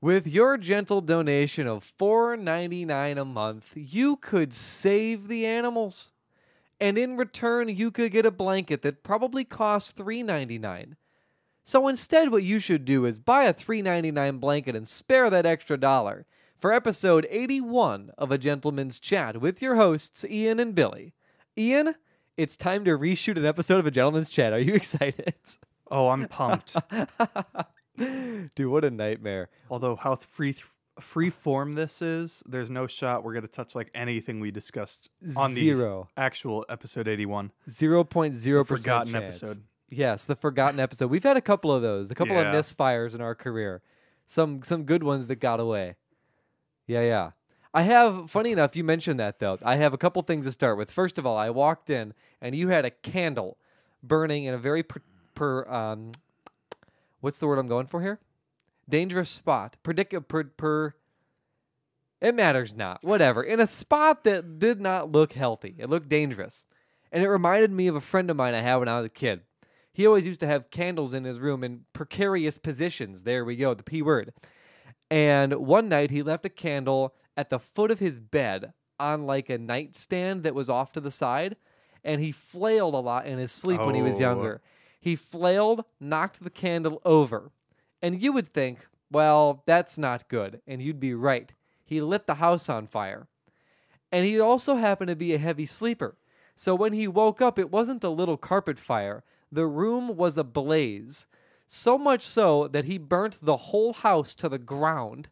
With your gentle donation of $4.99 a month, you could save the animals. And in return, you could get a blanket that probably costs $3.99. So instead, what you should do is buy a $3.99 blanket and spare that extra dollar for episode 81 of A Gentleman's Chat with your hosts, Ian and Billy. Ian, it's time to reshoot an episode of A Gentleman's Chat. Are you excited? Oh, I'm pumped. Dude, what a nightmare. Although how free form this is, there's no shot we're going to touch like anything we discussed on the actual episode 81. 0.0% forgotten chance. Episode. Yes, the forgotten episode. We've had a couple of those, a couple of misfires in our career. Some good ones that got away. Yeah. I have, funny enough, you mentioned that though. I have a couple things to start with. First of all, I walked in and you had a candle burning in a very what's the word I'm going for here? Dangerous spot. It matters not. Whatever. In a spot that did not look healthy. It looked dangerous. And it reminded me of a friend of mine I had when I was a kid. He always used to have candles in his room in precarious positions. There we go. The P word. And one night he left a candle at the foot of his bed on like a nightstand that was off to the side. And he flailed a lot in his sleep when he was younger. He flailed, knocked the candle over. And you would think, well, that's not good. And you'd be right. He lit the house on fire. And he also happened to be a heavy sleeper. So when he woke up, it wasn't a little carpet fire. The room was ablaze. So much so that he burnt the whole house to the ground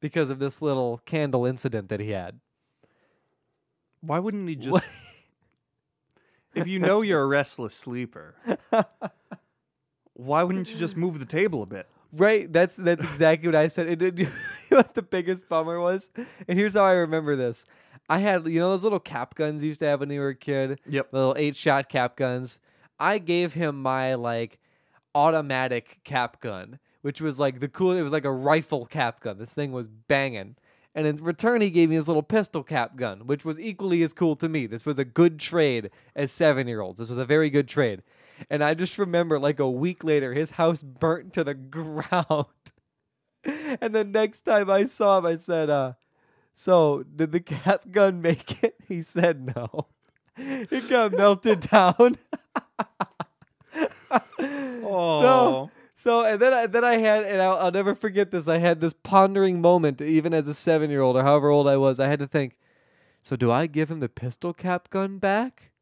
because of this little candle incident that he had. Why wouldn't he just... If you know you're a restless sleeper, why wouldn't you just move the table a bit? Right, that's exactly what I said. You know what the biggest bummer was? And here's how I remember this. I had, you know, those little cap guns you used to have when you were a kid? Yep. Little 8-shot cap guns. I gave him my, like, automatic cap gun, which was, like, the cool, it was like a rifle cap gun. This thing was banging. And in return, he gave me his little pistol cap gun, which was equally as cool to me. This was a good trade as 7-year-olds. This was a very good trade. And I just remember, like a week later, his house burnt to the ground. And the next time I saw him, I said, so did the cap gun make it? He said no. It got melted down. Oh. So and then I'll never forget this. I had this pondering moment, even as a 7-year-old or however old I was. I had to think. So do I give him the pistol cap gun back?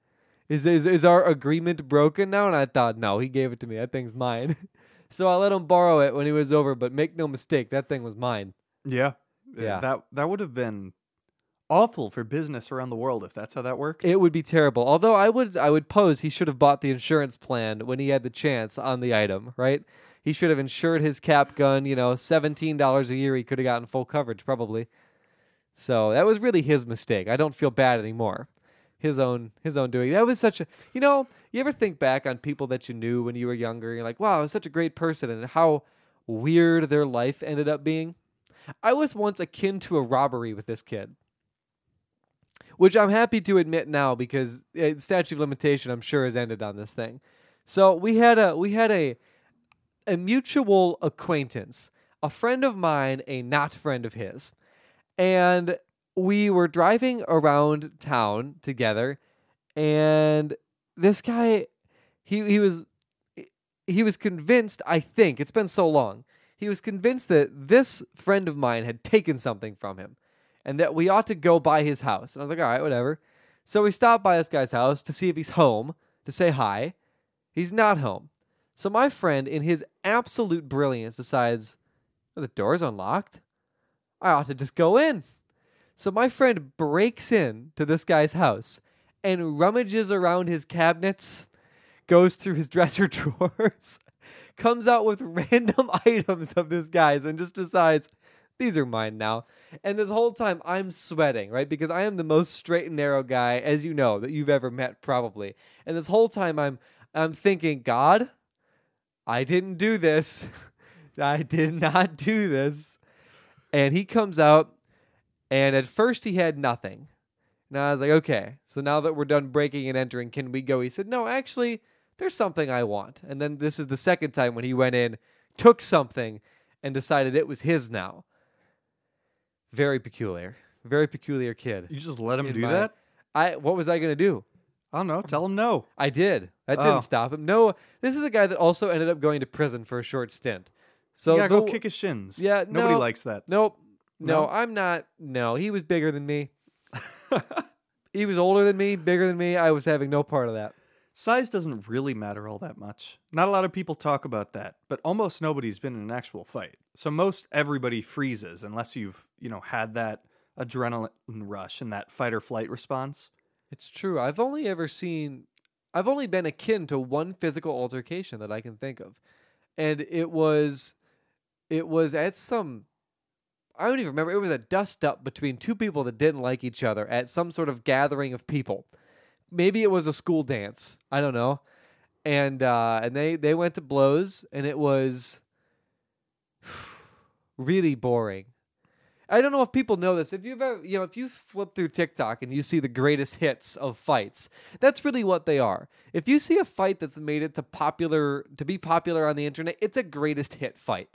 Is our agreement broken now? And I thought, no, he gave it to me. That thing's mine. So I let him borrow it when he was over. But make no mistake, that thing was mine. Yeah. That would have been awful for business around the world if that's how that worked. It would be terrible. Although I would pose he should have bought the insurance plan when he had the chance on the item, right? He should have insured his cap gun, you know, $17 a year. He could have gotten full coverage probably. So that was really his mistake. I don't feel bad anymore. His own doing. That was such a, you know, you ever think back on people that you knew when you were younger? You're like, wow, I was such a great person and how weird their life ended up being. I was once akin to a robbery with this kid, which I'm happy to admit now because statute of limitation, I'm sure, has ended on this thing. So we had a mutual acquaintance, a friend of mine, a not friend of his. And we were driving around town together. And this guy, he was convinced, I think, it's been so long. He was convinced that this friend of mine had taken something from him and that we ought to go by his house. And I was like, all right, whatever. So we stopped by this guy's house to see if he's home, to say hi. He's not home. So my friend, in his absolute brilliance, decides, oh, the door's unlocked. I ought to just go in. So my friend breaks in to this guy's house and rummages around his cabinets, goes through his dresser drawers, comes out with random items of this guy's and just decides, these are mine now. And this whole time I'm sweating, right? Because I am the most straight and narrow guy, as you know, that you've ever met probably. And this whole time I'm thinking, God, I didn't do this. I did not do this. And he comes out, and at first he had nothing. And I was like, okay, so now that we're done breaking and entering, can we go? He said, no, actually, there's something I want. And then this is the second time when he went in, took something, and decided it was his now. Very peculiar. Very peculiar kid. You just let him do that? What was I going to do? I don't know. Tell him no. I did. That didn't stop him. No. This is the guy that also ended up going to prison for a short stint. So yeah, go kick his shins. Yeah, nobody likes that. Nope. No, I'm not. No, he was bigger than me. He was older than me, bigger than me. I was having no part of that. Size doesn't really matter all that much. Not a lot of people talk about that, but almost nobody's been in an actual fight. So most everybody freezes unless you've, had that adrenaline rush and that fight or flight response. It's true. I've only been akin to one physical altercation that I can think of. And it was at some, I don't even remember, it was a dust-up between two people that didn't like each other at some sort of gathering of people. Maybe it was a school dance. I don't know. And they went to blows, and it was really boring. I don't know if people know this. If you've ever, if you flip through TikTok and you see the greatest hits of fights, that's really what they are. If you see a fight that's made it to be popular on the internet, it's a greatest hit fight.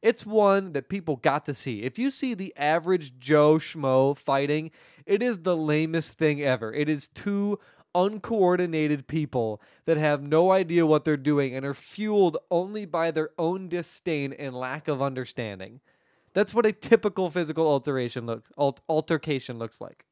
It's one that people got to see. If you see the average Joe Schmo fighting, it is the lamest thing ever. It is two uncoordinated people that have no idea what they're doing and are fueled only by their own disdain and lack of understanding. That's what a typical physical altercation looks like.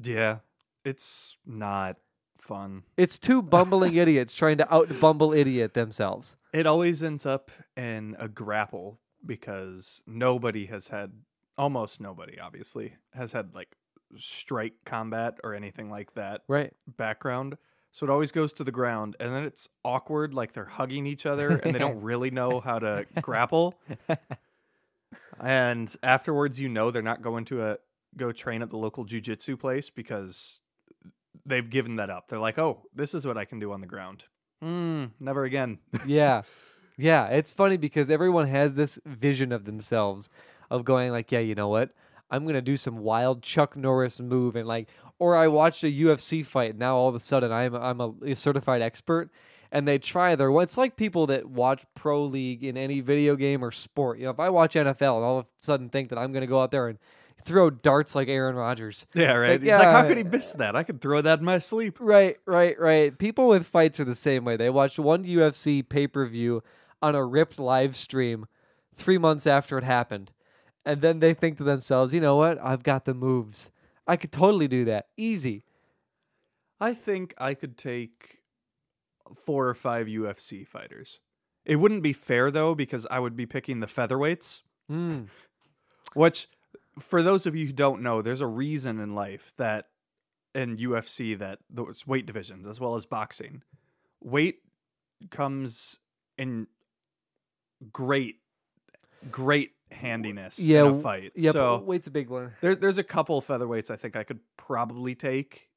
Yeah, it's not fun. It's two bumbling idiots trying to out-bumble idiot themselves. It always ends up in a grapple because almost nobody, obviously, has had like strike combat or anything like that background. So it always goes to the ground, and then it's awkward, like they're hugging each other, and they don't really know how to grapple. And afterwards, they're not going to go train at the local jiu-jitsu place because they've given that up. They're like, oh, this is what I can do on the ground. Never again. Yeah. It's funny because everyone has this vision of themselves of going like, yeah, you know what? I'm going to do some wild Chuck Norris move. And or I watched a UFC fight. And now all of a sudden I'm a certified expert. And they try their... It's like people that watch Pro League in any video game or sport. If I watch NFL and all of a sudden think that I'm going to go out there and throw darts like Aaron Rodgers. Yeah, right. How could he miss that? I could throw that in my sleep. Right. People with fights are the same way. They watched one UFC pay-per-view on a ripped live stream 3 months after it happened. And then they think to themselves, you know what? I've got the moves. I could totally do that. Easy. I think I could take 4 or 5 UFC fighters. It wouldn't be fair though, because I would be picking the featherweights, which for those of you who don't know, there's a reason in life that in UFC that those weight divisions, as well as boxing, weight comes in great handiness in a fight. Yeah, so weight's a big one. There's a couple featherweights I think I could probably take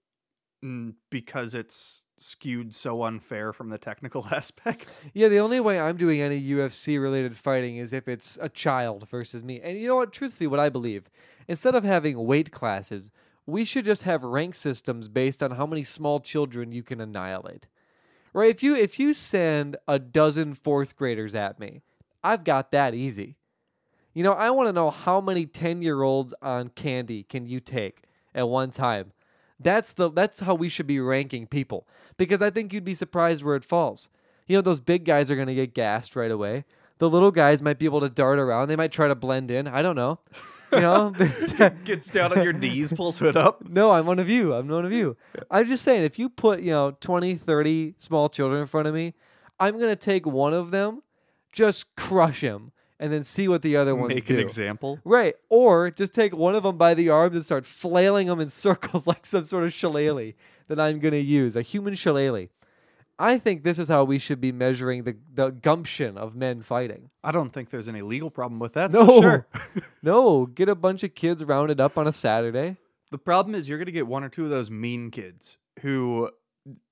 because it's skewed so unfair from the technical aspect. Yeah, the only way I'm doing any UFC related fighting is if it's a child versus me. And you know what? Truthfully, what I believe, instead of having weight classes, we should just have rank systems based on how many small children you can annihilate. Right? If you send a dozen 4th graders at me, I've got that easy. I want to know how many 10-year-olds on candy can you take at one time. That's how we should be ranking people, because I think you'd be surprised where it falls. Those big guys are going to get gassed right away. The little guys might be able to dart around. They might try to blend in. I don't know. Gets down on your knees, pulls it up. No, I'm one of you. Yeah. I'm just saying, if you put 20, 30 small children in front of me, I'm going to take one of them, just crush him, and then see what the other ones do. Make an example. Right. Or just take one of them by the arms and start flailing them in circles like some sort of shillelagh that I'm going to use, a human shillelagh. I think this is how we should be measuring the gumption of men fighting. I don't think there's any legal problem with that. No. So sure. No. Get a bunch of kids rounded up on a Saturday. The problem is you're going to get 1 or 2 of those mean kids who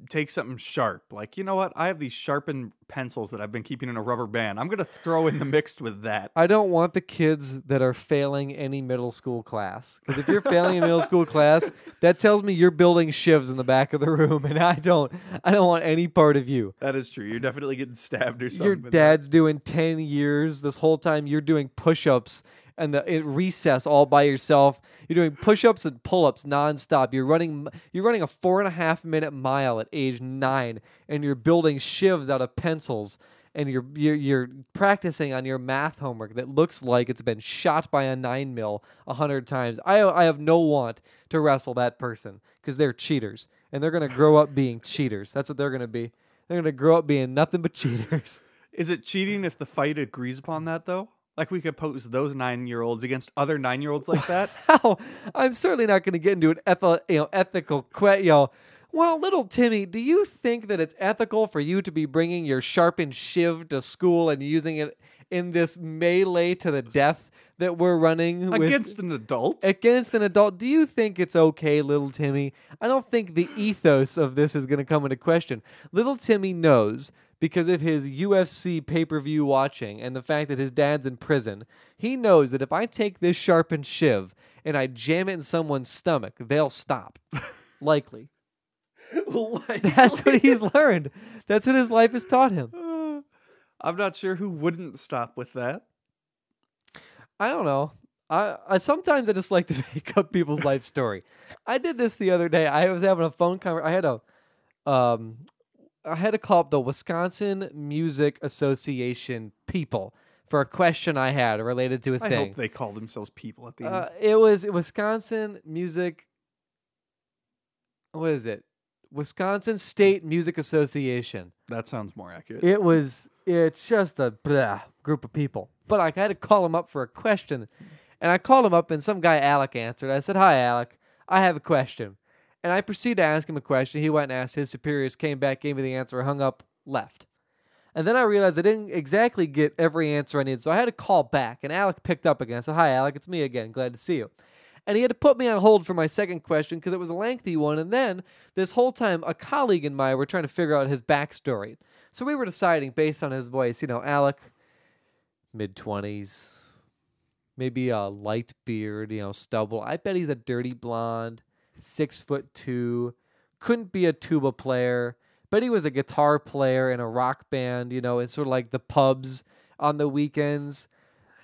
take something sharp. Like, you know what? I have these sharpened pencils that I've been keeping in a rubber band. I'm going to throw in the mix with that. I don't want the kids that are failing any middle school class. Because if you're failing a middle school class, that tells me you're building shivs in the back of the room. And I don't want any part of you. That is true. You're definitely getting stabbed or something. Your dad's doing 10 years. This whole time you're doing push-ups. And the recess all by yourself. You're doing push-ups and pull-ups nonstop. You're running a 4.5-minute mile at age 9, and you're building shivs out of pencils. And you're practicing on your math homework that looks like it's been shot by a 9mm 100 times. I have no want to wrestle that person because they're cheaters, and they're gonna grow up being cheaters. That's what they're gonna be. They're gonna grow up being nothing but cheaters. Is it cheating if the fight agrees upon that though? Like, we could pose those 9-year-olds against other 9-year-olds like that? How? I'm certainly not going to get into an ethical question. Well, little Timmy, do you think that it's ethical for you to be bringing your sharpened shiv to school and using it in this melee to the death that we're running against an adult? Against an adult. Do you think it's okay, little Timmy? I don't think the ethos of this is going to come into question. Little Timmy knows, because of his UFC pay-per-view watching and the fact that his dad's in prison, he knows that if I take this sharpened shiv and I jam it in someone's stomach, they'll stop. Likely. That's what he's learned. That's what his life has taught him. I'm not sure who wouldn't stop with that. I don't know. I sometimes I just like to make up people's life story. I did this the other day. I was having a phone conversation. I had to call up the Wisconsin Music Association people for a question I had related to a thing. I hope they call themselves people at the end. It was Wisconsin Music... What is it? Wisconsin State Music Association. That sounds more accurate. It's just a group of people. But I had to call them up for a question. And I called them up and some guy, Alec, answered. I said, "Hi, Alec. I have a question." And I proceeded to ask him a question. He went and asked his superiors, came back, gave me the answer, hung up, left. And then I realized I didn't exactly get every answer I needed, so I had to call back. And Alec picked up again. I said, "Hi, Alec, it's me again. Glad to see you." And he had to put me on hold for my second question because it was a lengthy one. And then this whole time, a colleague and I were trying to figure out his backstory. So we were deciding based on his voice, you know, Alec, mid-20s, maybe a light beard, you know, stubble. I bet he's a dirty blonde. 6'2", couldn't be a tuba player, but he was a guitar player in a rock band, you know, in sort of like the pubs on the weekends.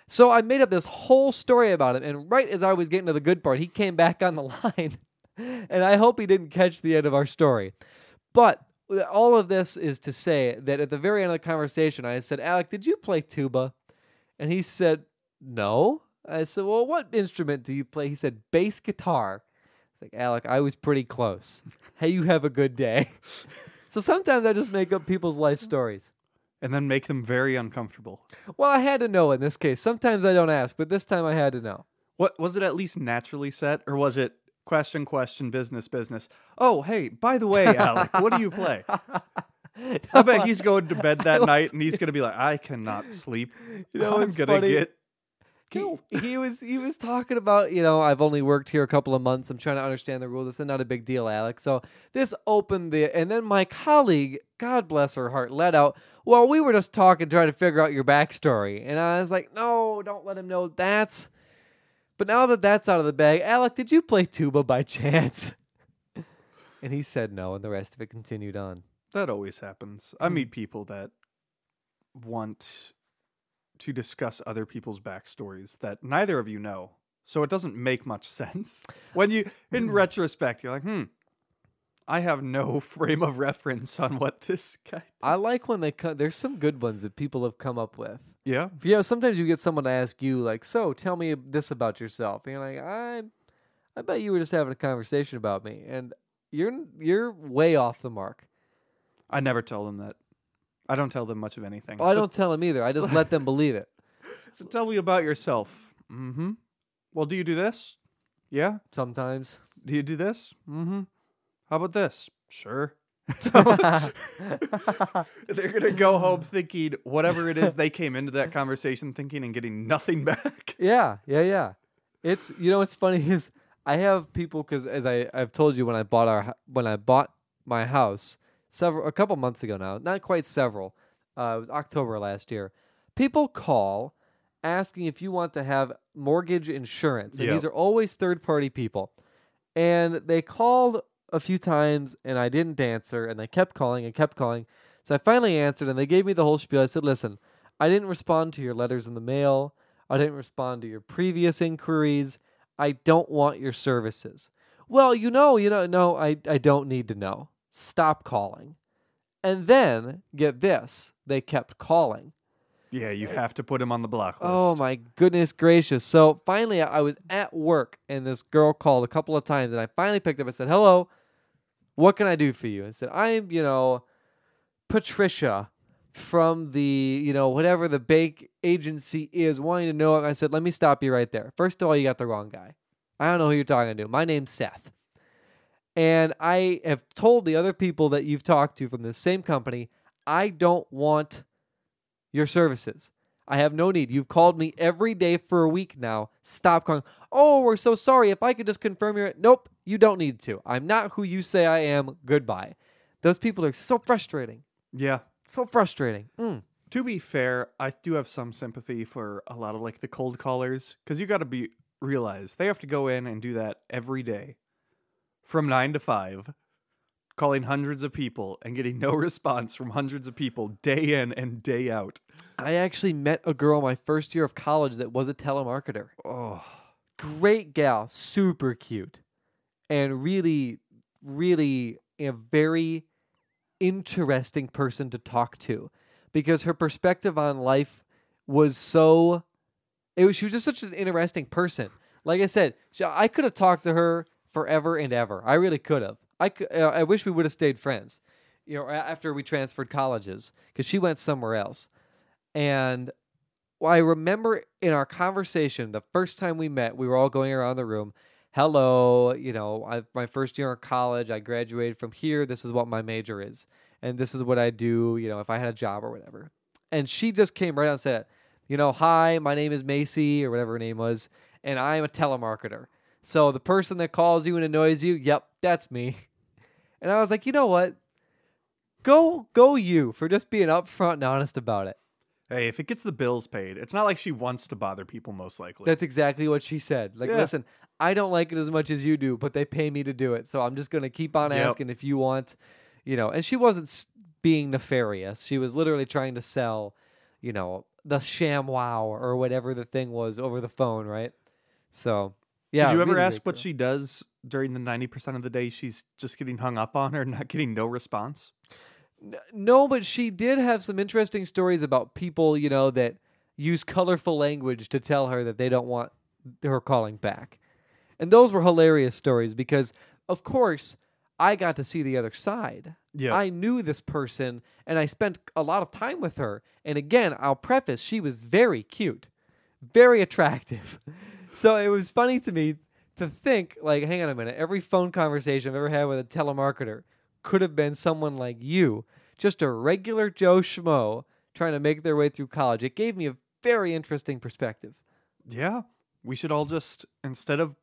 So I made up this whole story about him, and right as I was getting to the good part, he came back on the line, and I hope he didn't catch the end of our story. But all of this is to say that at the very end of the conversation, I said, "Alec, did you play tuba?" And he said, "No." I said, "Well, what instrument do you play?" He said, "Bass guitar." Like, "Alec, I was pretty close. Hey, you have a good day." So sometimes I just make up people's life stories. And then make them very uncomfortable. Well, I had to know in this case. Sometimes I don't ask, but this time I had to know. What was it, at least naturally set? Or was it question, question, business, business? "Oh, hey, by the way, Alec, what do you play?" I bet he's going to bed that night and he's going to be like, "I cannot sleep. You know, I'm going to get..." He was talking about, you know, "I've only worked here a couple of months. I'm trying to understand the rules. This is not a big deal, Alex." So this opened the... And then my colleague, God bless her heart, let out, "Well, we were just talking, trying to figure out your backstory." And I was like, "No, don't let him know that." But now that that's out of the bag, "Alec, did you play tuba by chance?" And he said no, and the rest of it continued on. That always happens. I meet people that want... to discuss other people's backstories that neither of you know. So it doesn't make much sense. When you, in retrospect, you're like, I have no frame of reference on what this guy does. I like when they come, there's some good ones that people have come up with. Yeah. Yeah, sometimes you get someone to ask you, like, "So, tell me this about yourself." And you're like, I bet you were just having a conversation about me. And you're way off the mark. I never tell them that. I don't tell them much of anything. Oh, I don't tell them either. I just let them believe it. "So tell me about yourself." "Mm-hmm. Well, do you do this?" "Yeah. Sometimes." "Do you do this?" "Mm-hmm. How about this?" "Sure." They're going to go home thinking whatever it is they came into that conversation thinking and getting nothing back. Yeah. It's, you know, what's funny is I have people, because as I've told you, when I bought my house a couple months ago now, not quite several. It was October last year. People call asking if you want to have mortgage insurance. And these are always third-party people. And they called a few times, and I didn't answer, and they kept calling and kept calling. So I finally answered, and they gave me the whole spiel. I said, listen, I didn't respond to your letters in the mail. I didn't respond to your previous inquiries. I don't want your services. Well, no, I don't need to know. Stop calling. And then, get this, they kept calling. Yeah, you have to put him on the block list. Oh, my goodness gracious. So, finally, I was at work, and this girl called a couple of times, and I finally picked up and said, hello, what can I do for you? I said, I'm, Patricia from the, whatever the bank agency is, wanting to know. And I said, let me stop you right there. First of all, you got the wrong guy. I don't know who you're talking to. My name's Seth. And I have told the other people that you've talked to from this same company, I don't want your services. I have no need. You've called me every day for a week now. Stop calling. Oh, we're so sorry. If I could just confirm your... Nope, you don't need to. I'm not who you say I am. Goodbye. Those people are so frustrating. Yeah. So frustrating. Mm. To be fair, I do have some sympathy for a lot of the cold callers, because you got to realize they have to go in and do that every day from 9 to 5. Calling hundreds of people and getting no response from hundreds of people day in and day out. I actually met a girl my first year of college that was a telemarketer. Oh, great gal, super cute, and really, really a very interesting person to talk to, because her perspective on life was so... She was just such an interesting person. Like I said, I could have talked to her forever and ever. I really could have. I wish we would have stayed friends, after we transferred colleges, because she went somewhere else. And I remember in our conversation, the first time we met, we were all going around the room. Hello, my first year of college, I graduated from here. This is what my major is. And this is what I do, if I had a job or whatever. And she just came right out and said, hi, my name is Macy, or whatever her name was, and I'm a telemarketer. So the person that calls you and annoys you, yep, that's me. And I was like, you know what? Go you for just being upfront and honest about it. Hey, if it gets the bills paid, it's not like she wants to bother people, most likely. That's exactly what she said. Listen, I don't like it as much as you do, but they pay me to do it. So I'm just going to keep on asking if you want, And she wasn't being nefarious. She was literally trying to sell, the ShamWow or whatever the thing was over the phone, right? So... Yeah, did you ever ask what she does during the 90% of the day she's just getting hung up on or not getting no response? No, but she did have some interesting stories about people, that use colorful language to tell her that they don't want her calling back. And those were hilarious stories because, of course, I got to see the other side. Yeah. I knew this person, and I spent a lot of time with her. And again, I'll preface, she was very cute, very attractive. So it was funny to me to think, hang on a minute, every phone conversation I've ever had with a telemarketer could have been someone like you, just a regular Joe Schmo trying to make their way through college. It gave me a very interesting perspective. Yeah. We should all just, instead of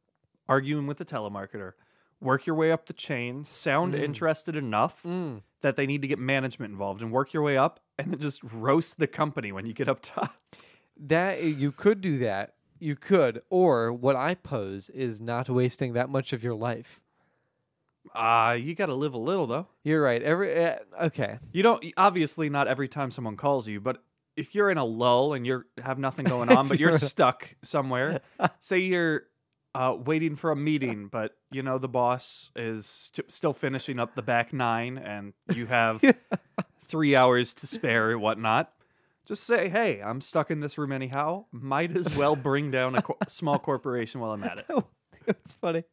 arguing with the telemarketer, work your way up the chain, sound interested enough that they need to get management involved, and work your way up and then just roast the company when you get up top. You could do that. You could, or what I pose is not wasting that much of your life. You got to live a little, though. You're right. Okay. You don't, obviously not every time someone calls you, but if you're in a lull and you have nothing going on, but you're stuck somewhere, say you're waiting for a meeting, but the boss is still finishing up the back nine and you have 3 hours to spare and whatnot. Just say, hey, I'm stuck in this room anyhow. Might as well bring down a small corporation while I'm at it. It's funny.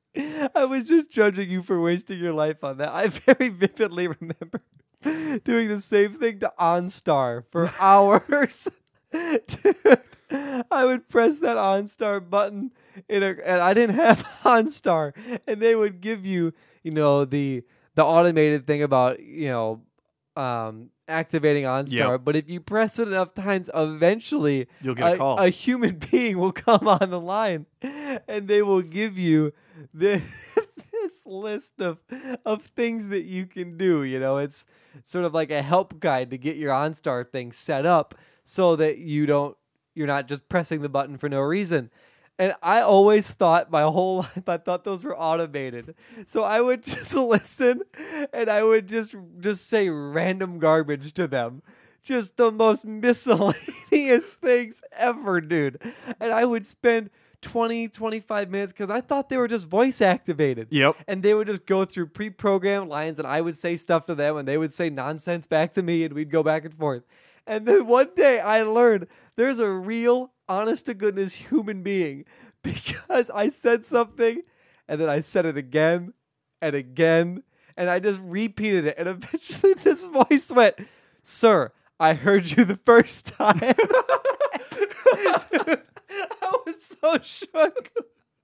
I was just judging you for wasting your life on that. I very vividly remember doing the same thing to OnStar for hours. Dude, I would press that OnStar button, and I didn't have OnStar. And they would give you, the automated thing about, activating OnStar, but if you press it enough times, eventually you'll get a call. A human being will come on the line, and they will give you this this list of things that you can do. You know, it's sort of like a help guide to get your OnStar thing set up so that you don't, you're not just pressing the button for no reason. And I always thought my whole life, I thought those were automated. So I would just listen and I would just say random garbage to them. Just the most miscellaneous things ever, dude. And I would spend 20, 25 minutes because I thought they were just voice activated. Yep. And they would just go through pre-programmed lines and I would say stuff to them and they would say nonsense back to me and we'd go back and forth. And then one day I learned there's a real honest to goodness human being, because I said something and then I said it again and again and I just repeated it, and eventually this voice went, "Sir, I heard you the first time." Dude, I was so shook.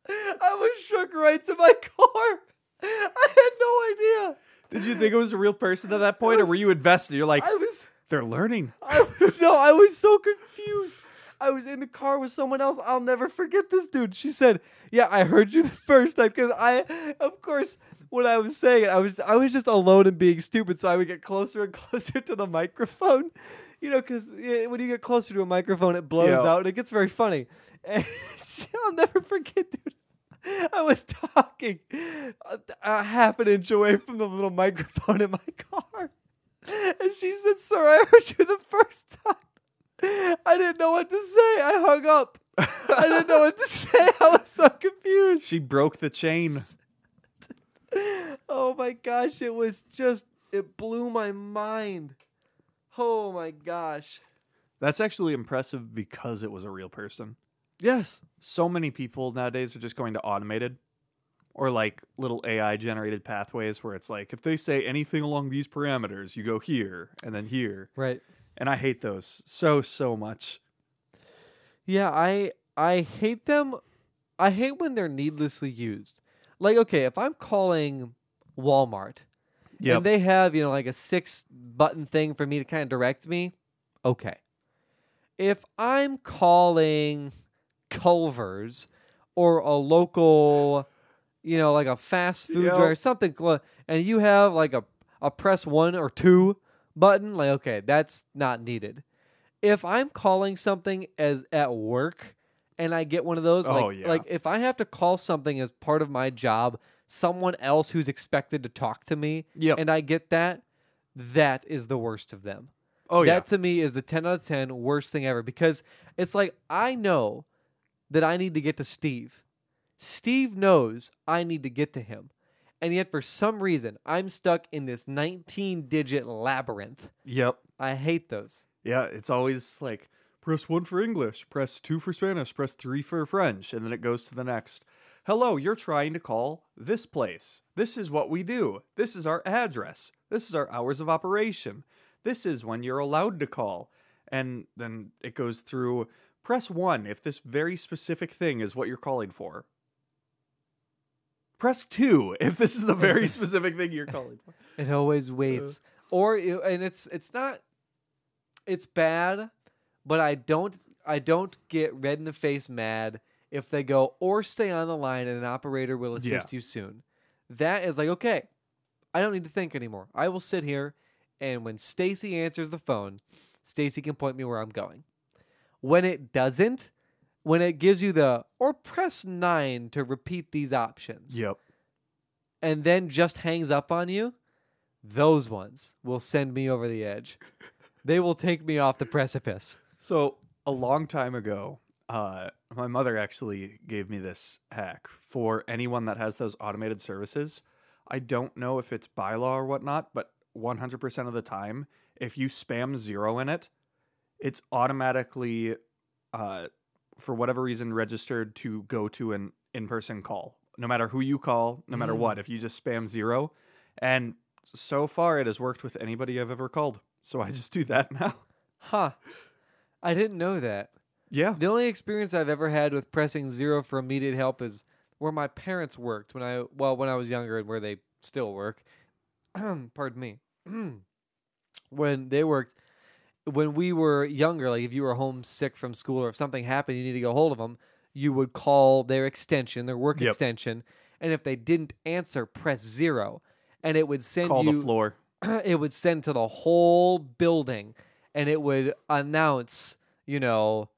I was shook right to my core. I had no idea. Did you think it was a real person at that point, or were you invested? You're like, they're learning. I was so confused. I was in the car with someone else. I'll never forget this dude. She said, "Yeah, I heard you the first time," because I, of course, when I was saying it, I was just alone and being stupid. So I would get closer and closer to the microphone, you know, because when you get closer to a microphone, it blows out and it gets very funny. And I'll never forget, dude. I was talking a half an inch away from the little microphone in my car, and she said, "Sir, I heard you the first time." I didn't know what to say. I hung up. I didn't know what to say. I was so confused. She broke the chain. Oh my gosh. It was just, it blew my mind. Oh my gosh. That's actually impressive because it was a real person. Yes. So many people nowadays are just going to automated or like little AI generated pathways where it's like, if they say anything along these parameters, you go here and then here. Right. And I hate those so much. Yeah, I hate them. I hate when they're needlessly used. Like, okay, if I'm calling Walmart and they have, you know, like a 6-button thing for me to kind of direct me, okay. If I'm calling Culver's or a local, you know, like a fast food or something, and you have like a press 1 or 2 button, like, okay, that's not needed. If I'm calling something as at work and I get one of those, like if I have to call something as part of my job, someone else who's expected to talk to me, and I get that is the worst of them. That to me is the 10 out of 10 worst thing ever, because it's like, I know that I need to get to Steve. Steve knows I need to get to him. And yet, for some reason, I'm stuck in this 19-digit labyrinth. Yep. I hate those. Yeah, it's always like, press 1 for English, press 2 for Spanish, press 3 for French, and then it goes to the next. Hello, you're trying to call this place. This is what we do. This is our address. This is our hours of operation. This is when you're allowed to call. And then it goes through, press 1 if this very specific thing is what you're calling for. Press 2 if this is the very specific thing you're calling for. It always waits. And it's not, it's bad, but I don't get red in the face mad if they go, or stay on the line and an operator will assist you soon. That is like, okay, I don't need to think anymore. I will sit here, and when Stacy answers the phone, Stacy can point me where I'm going. When it doesn't, when it gives you the, or press 9 to repeat these options. Yep. And then just hangs up on you, those ones will send me over the edge. They will take me off the precipice. So a long time ago, my mother actually gave me this hack for anyone that has those automated services. I don't know if it's by law or whatnot, but 100% of the time, if you spam 0 in it, it's automatically... for whatever reason, registered to go to an in-person call. No matter who you call, no matter what, if you just spam 0. And so far, it has worked with anybody I've ever called. So I just do that now. Huh. I didn't know that. Yeah. The only experience I've ever had with pressing 0 for immediate help is where my parents worked when I was younger, and where they still work. Pardon me. When they worked... When we were younger, like if you were homesick from school or if something happened, you need to get a hold of them, you would call their extension, their work extension, and if they didn't answer, press 0, and it would send Call the floor. It would send to the whole building, and it would announce, you know,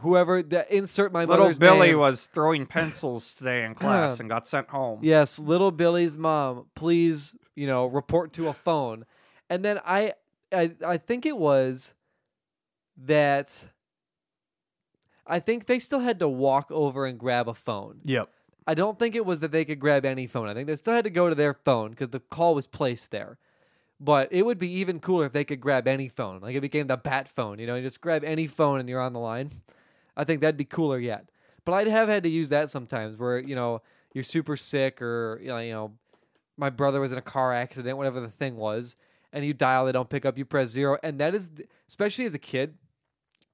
whoever the insert my little mother's Billy name. Was throwing pencils today in class and got sent home. Yes, little Billy's mom, please, report to a phone. And then I think they still had to walk over and grab a phone. Yep. I don't think it was that they could grab any phone. I think they still had to go to their phone because the call was placed there. But it would be even cooler if they could grab any phone. Like it became the bat phone, you just grab any phone and you're on the line. I think that'd be cooler yet. But I have had to use that sometimes where, you're super sick or, my brother was in a car accident, whatever the thing was, and you dial, they don't pick up, you press 0. And that is, especially as a kid,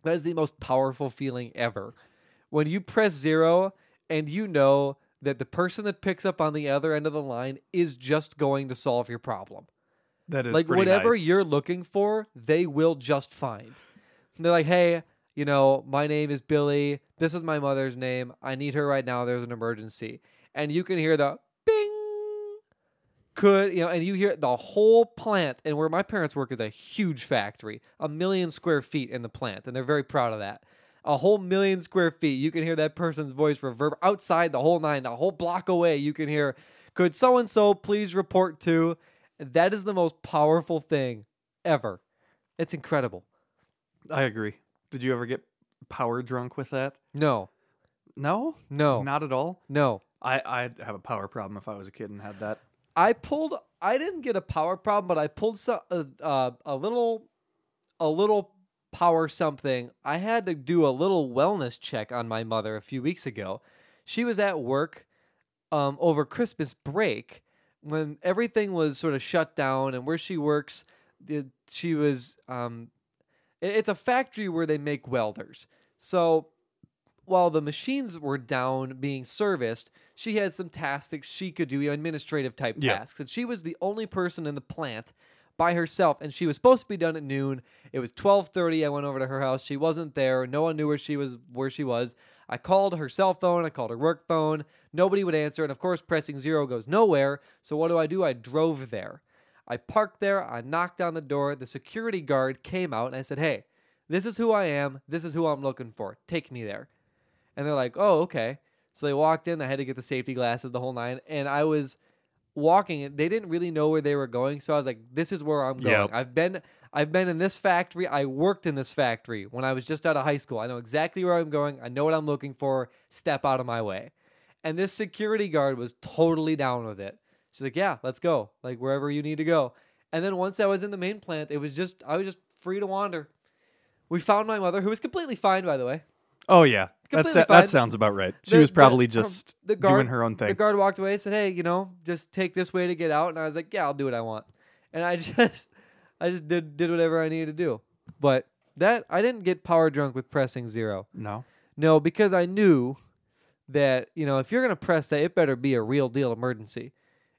that is the most powerful feeling ever. When you press 0 and you know that the person that picks up on the other end of the line is just going to solve your problem. That is like whatever nice. You're looking for, they will just find. And they're like, hey, my name is Billy. This is my mother's name. I need her right now. There's an emergency. And you can hear the bing. And you hear the whole plant. And where my parents work is a huge factory, 1,000,000 square feet in the plant. And they're very proud of that. 1,000,000 square feet. You can hear that person's voice reverb outside the whole nine, the whole block away. You can hear, could so-and-so please report to... That is the most powerful thing ever. It's incredible. I agree. Did you ever get power drunk with that? No. No? No. Not at all? No. I'd have a power problem if I was a kid and had that. I didn't get a power problem, but I pulled a little power something. I had to do a little wellness check on my mother a few weeks ago. She was at work over Christmas break, when everything was sort of shut down, and where she works, she was, it's a factory where they make welders. So while the machines were down being serviced, she had some tasks she could do, administrative type tasks. And she was the only person in the plant by herself, and she was supposed to be done at noon. It was 12:30. I went over to her house. She wasn't there. No one knew where she was. I called her cell phone. I called her work phone. Nobody would answer. And, of course, pressing 0 goes nowhere. So what do? I drove there. I parked there. I knocked on the door. The security guard came out, and I said, hey, this is who I am. This is who I'm looking for. Take me there. And they're like, oh, okay. So they walked in. I had to get the safety glasses, the whole nine. And I was walking. They didn't really know where they were going. So I was like, this is where I'm going. Yep. I've been in this factory. I worked in this factory when I was just out of high school. I know exactly where I'm going. I know what I'm looking for. Step out of my way. And this security guard was totally down with it. She's like, yeah, let's go. Like wherever you need to go. And then once I was in the main plant, I was just free to wander. We found my mother, who was completely fine, by the way. Oh, yeah. That sounds about right. She was probably just doing her own thing. The guard walked away and said, hey, just take this way to get out. And I was like, yeah, I'll do what I want. And I just did whatever I needed to do. But that I didn't get power drunk with pressing 0. No? No, because I knew that, if you're going to press that, it better be a real deal emergency.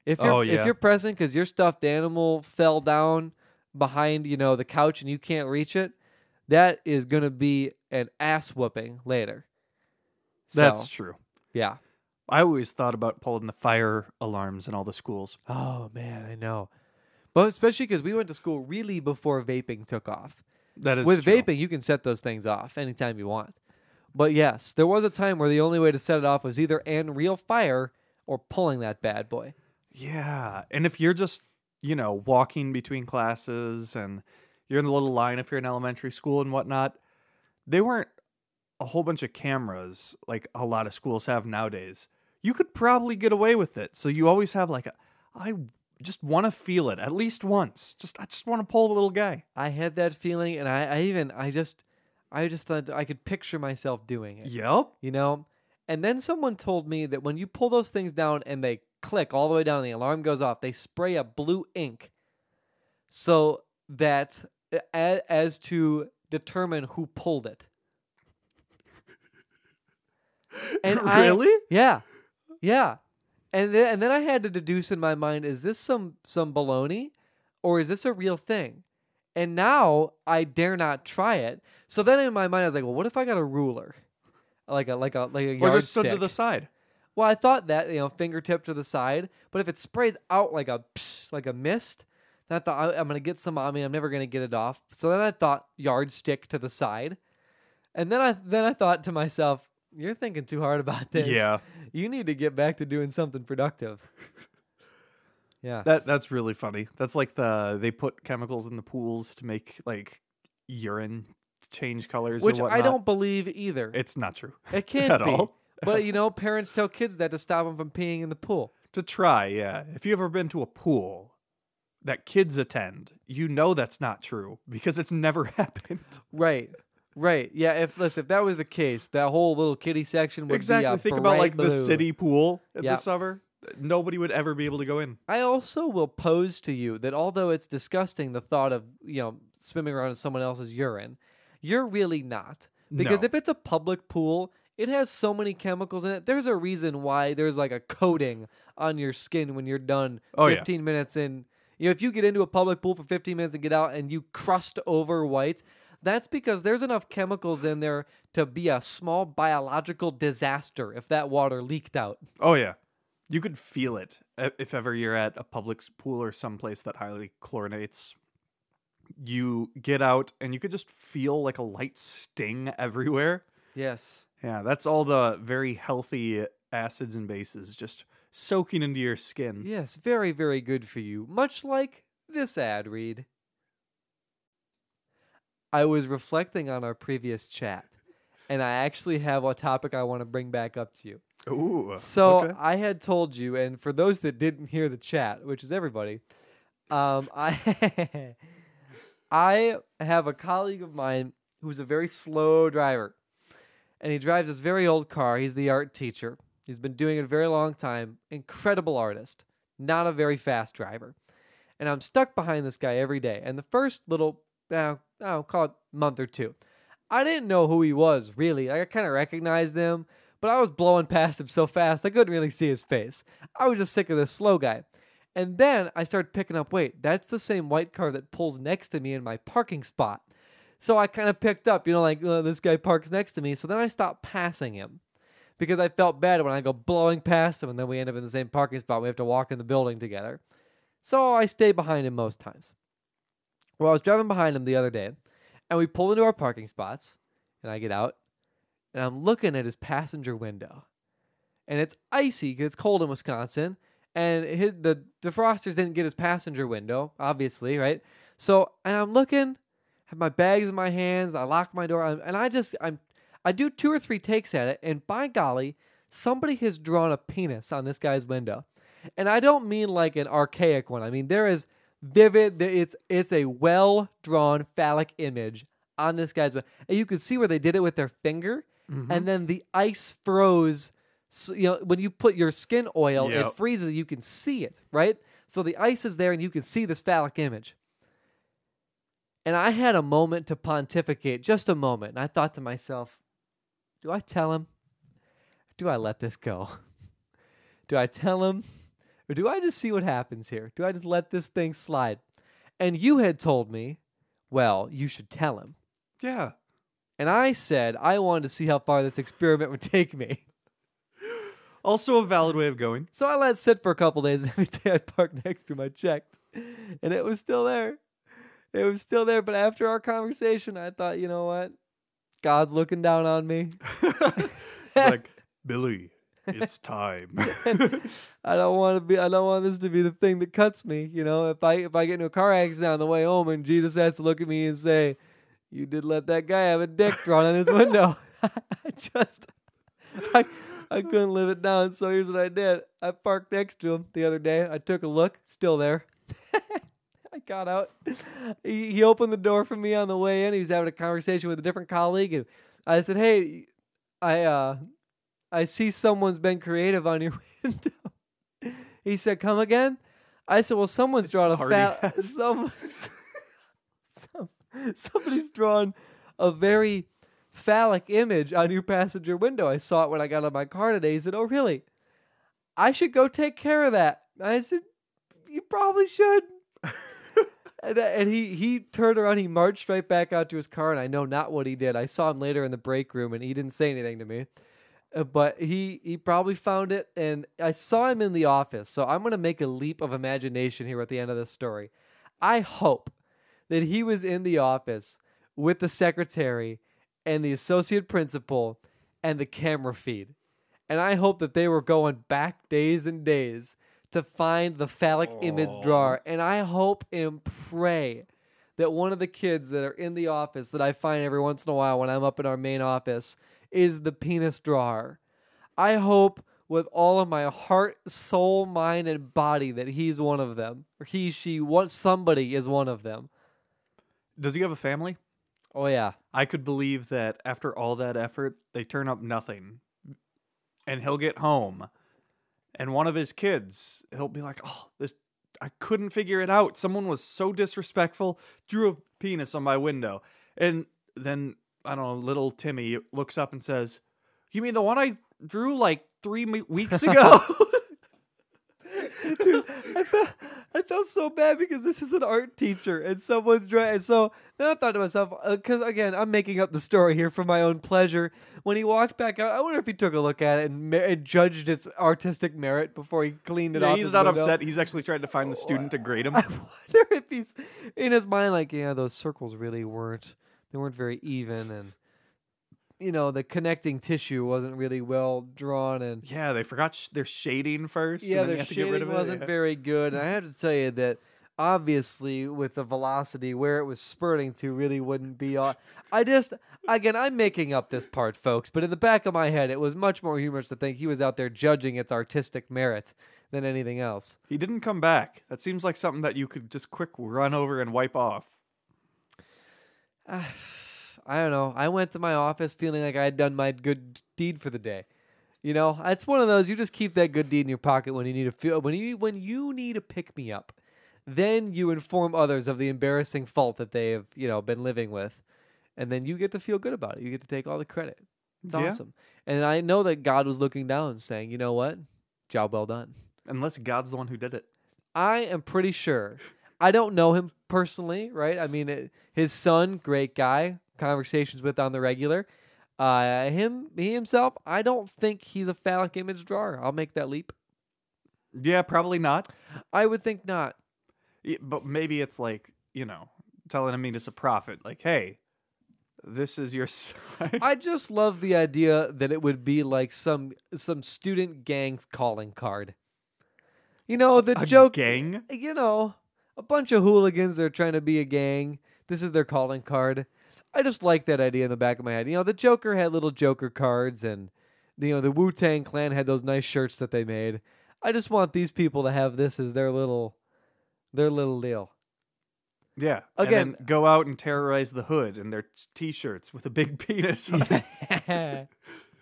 If you're pressing because your stuffed animal fell down behind, the couch and you can't reach it, that is going to be an ass whooping later. So, that's true. Yeah. I always thought about pulling the fire alarms in all the schools. Oh, man, I know. But especially because we went to school really before vaping took off. That is true. Vaping, you can set those things off anytime you want. But yes, there was a time where the only way to set it off was either an real fire or pulling that bad boy. Yeah. And if you're just, walking between classes and you're in the little line, if you're in elementary school and whatnot, they weren't a whole bunch of cameras like a lot of schools have nowadays. You could probably get away with it. So you always have I just want to feel it at least once. I just want to pull the little guy. I had that feeling, and I just thought I could picture myself doing it. Yep. And then someone told me that when you pull those things down and they click all the way down and the alarm goes off, they spray a blue ink so that as to determine who pulled it. And really? Yeah. Yeah. And then I had to deduce in my mind, is this some baloney or is this a real thing? And now I dare not try it. So then in my mind I was like, well, what if I got a ruler? Like a yardstick. Or just stood to the side. well, I thought that, you know, fingertip to the side, but if it sprays out like a psh, like a mist, then I thought I'm going to get some on me. I'm never going to get it off. So then I thought yardstick to the side. And then I thought to myself, you're thinking too hard about this. Yeah. You need to get back to doing something productive. Yeah. That's really funny. That's like they put chemicals in the pools to make like urine change colors, which I don't believe either. It's not true. It can't at be. All. But you know, parents tell kids that to stop them from peeing in the pool. To try, yeah. If you've ever been to a pool that kids attend, you know that's not true because it's never happened. Right. Right. Yeah. If that was the case, that whole little kiddie section would exactly be a think about like blue. The city pool in the summer. Nobody would ever be able to go in. I also will pose to you that although it's disgusting, the thought of, you know, swimming around in someone else's urine, you're really not. Because if it's a public pool, it has so many chemicals in it. There's a reason why there's like a coating on your skin when you're done 15 minutes in. You know, if you get into a public pool for 15 minutes and get out and you crust over white, that's because there's enough chemicals in there to be a small biological disaster if that water leaked out. Oh, yeah. You could feel it if ever you're at a public pool or someplace that highly chlorinates. You get out and you could just feel like a light sting everywhere. Yes. Yeah, that's all the very healthy acids and bases just soaking into your skin. Yes, very, very good for you. Much like this ad read. I was reflecting on our previous chat, and I actually have a topic I want to bring back up to you. Ooh. So okay. I had told you, and for those that didn't hear the chat, which is everybody, I have a colleague of mine who's a very slow driver, and he drives this very old car. He's the art teacher. He's been doing it a very long time. Incredible artist. Not a very fast driver. And I'm stuck behind this guy every day. And the first little, I'll call it month or two, I didn't know who he was, really. I kind of recognized him, but I was blowing past him so fast, I couldn't really see his face. I was just sick of this slow guy. And then I started picking up, wait, that's the same white car that pulls next to me in my parking spot. So I kind of picked up, you know, like, oh, this guy parks next to me. So then I stopped passing him because I felt bad when I go blowing past him and then we end up in the same parking spot. We have to walk in the building together. So I stay behind him most times. Well, I was driving behind him the other day, and we pull into our parking spots, and I get out, and I'm looking at his passenger window. And it's icy because it's cold in Wisconsin, and the defrosters didn't get his passenger window, obviously, right? So and I'm looking, have my bags in my hands, I lock my door, and I do 2 or 3 takes at it, and by golly, somebody has drawn a penis on this guy's window. And I don't mean like an archaic one. I mean, there is vivid, it's a well-drawn phallic image on this guy's, and you can see where they did it with their finger, and then the ice froze. So, you know, when you put your skin oil, it freezes, you can see it, right? So the ice is there, and you can see this phallic image. And I had a moment to pontificate, just a moment, and I thought to myself, do I tell him? Do I let this go? Do I tell him? Or do I just see what happens here? Do I just let this thing slide? And you had told me, well, you should tell him. Yeah. And I said I wanted to see how far this experiment would take me. Also a valid way of going. So I let it sit for a couple days, and every day I'd park next to him, I checked. And it was still there. It was still there. But after our conversation, I thought, you know what? God's looking down on me. Like, Billy. It's time. I don't want this to be the thing that cuts me. You know, if I get into a car accident on the way home and Jesus has to look at me and say, "You did let that guy have a dick drawn on his window." I couldn't live it down. So here's what I did. I parked next to him the other day. I took a look. Still there. I got out. He opened the door for me on the way in. He was having a conversation with a different colleague, and I said, "Hey, I see someone's been creative on your window." He said, "Come again?" I said, "Well, someone's drawn a somebody's drawn a very phallic image on your passenger window. I saw it when I got out of my car today." He said, "Oh, really? I should go take care of that." I said, "You probably should." And he turned around, he marched right back out to his car, and I know not what he did. I saw him later in the break room, and he didn't say anything to me. But he probably found it, and I saw him in the office. So I'm going to make a leap of imagination here at the end of this story. I hope that he was in the office with the secretary and the associate principal and the camera feed. And I hope that they were going back days and days to find the phallic image drawer. And I hope and pray that one of the kids that are in the office that I find every once in a while when I'm up in our main office is the penis drawer. I hope with all of my heart, soul, mind, and body that he's one of them. Or he, she, what, somebody is one of them. Does he have a family? Oh, yeah. I could believe that after all that effort, they turn up nothing. And he'll get home. And one of his kids, he'll be like, oh, this, I couldn't figure it out. Someone was so disrespectful, drew a penis on my window. And then, I don't know, little Timmy looks up and says, you mean the one I drew like 3 weeks ago? Dude, I felt so bad because this is an art teacher and someone's drawing. So then I thought to myself, because again, I'm making up the story here for my own pleasure. When he walked back out, I wonder if he took a look at it and judged its artistic merit before he cleaned it off. He's not upset. He's actually trying to find the student to grade him. I wonder if he's in his mind like, yeah, those circles really weren't very even, and you know, the connecting tissue wasn't really well drawn, and yeah, they forgot their shading first. Yeah, their shading wasn't very good. And I have to tell you that obviously with the velocity where it was spurting to really wouldn't be on. I'm making up this part, folks, but in the back of my head it was much more humorous to think he was out there judging its artistic merit than anything else. He didn't come back. That seems like something that you could just quick run over and wipe off. I don't know. I went to my office feeling like I had done my good deed for the day. You know, it's one of those, you just keep that good deed in your pocket when you need a pick me up. Then you inform others of the embarrassing fault that they have, you know, been living with, and then you get to feel good about it. You get to take all the credit. It's awesome. And I know that God was looking down and saying, "You know what? Job well done." Unless God's the one who did it. I am pretty sure. I don't know him personally, right? I mean, his son, great guy, conversations with on the regular. He himself, I don't think he's a phallic image drawer. I'll make that leap. Yeah, probably not. I would think not. Yeah, but maybe it's like, you know, telling him he's a prophet. Like, hey, this is your sign. I just love the idea that it would be like some student gang's calling card. You know, the joke. Gang? You know, a bunch of hooligans that are trying to be a gang. This is their calling card. I just like that idea in the back of my head. You know, the Joker had little Joker cards, and you know, the Wu-Tang Clan had those nice shirts that they made. I just want these people to have this as their little deal. Yeah. Again, and then go out and terrorize the hood in their t-shirts with a big penis on it.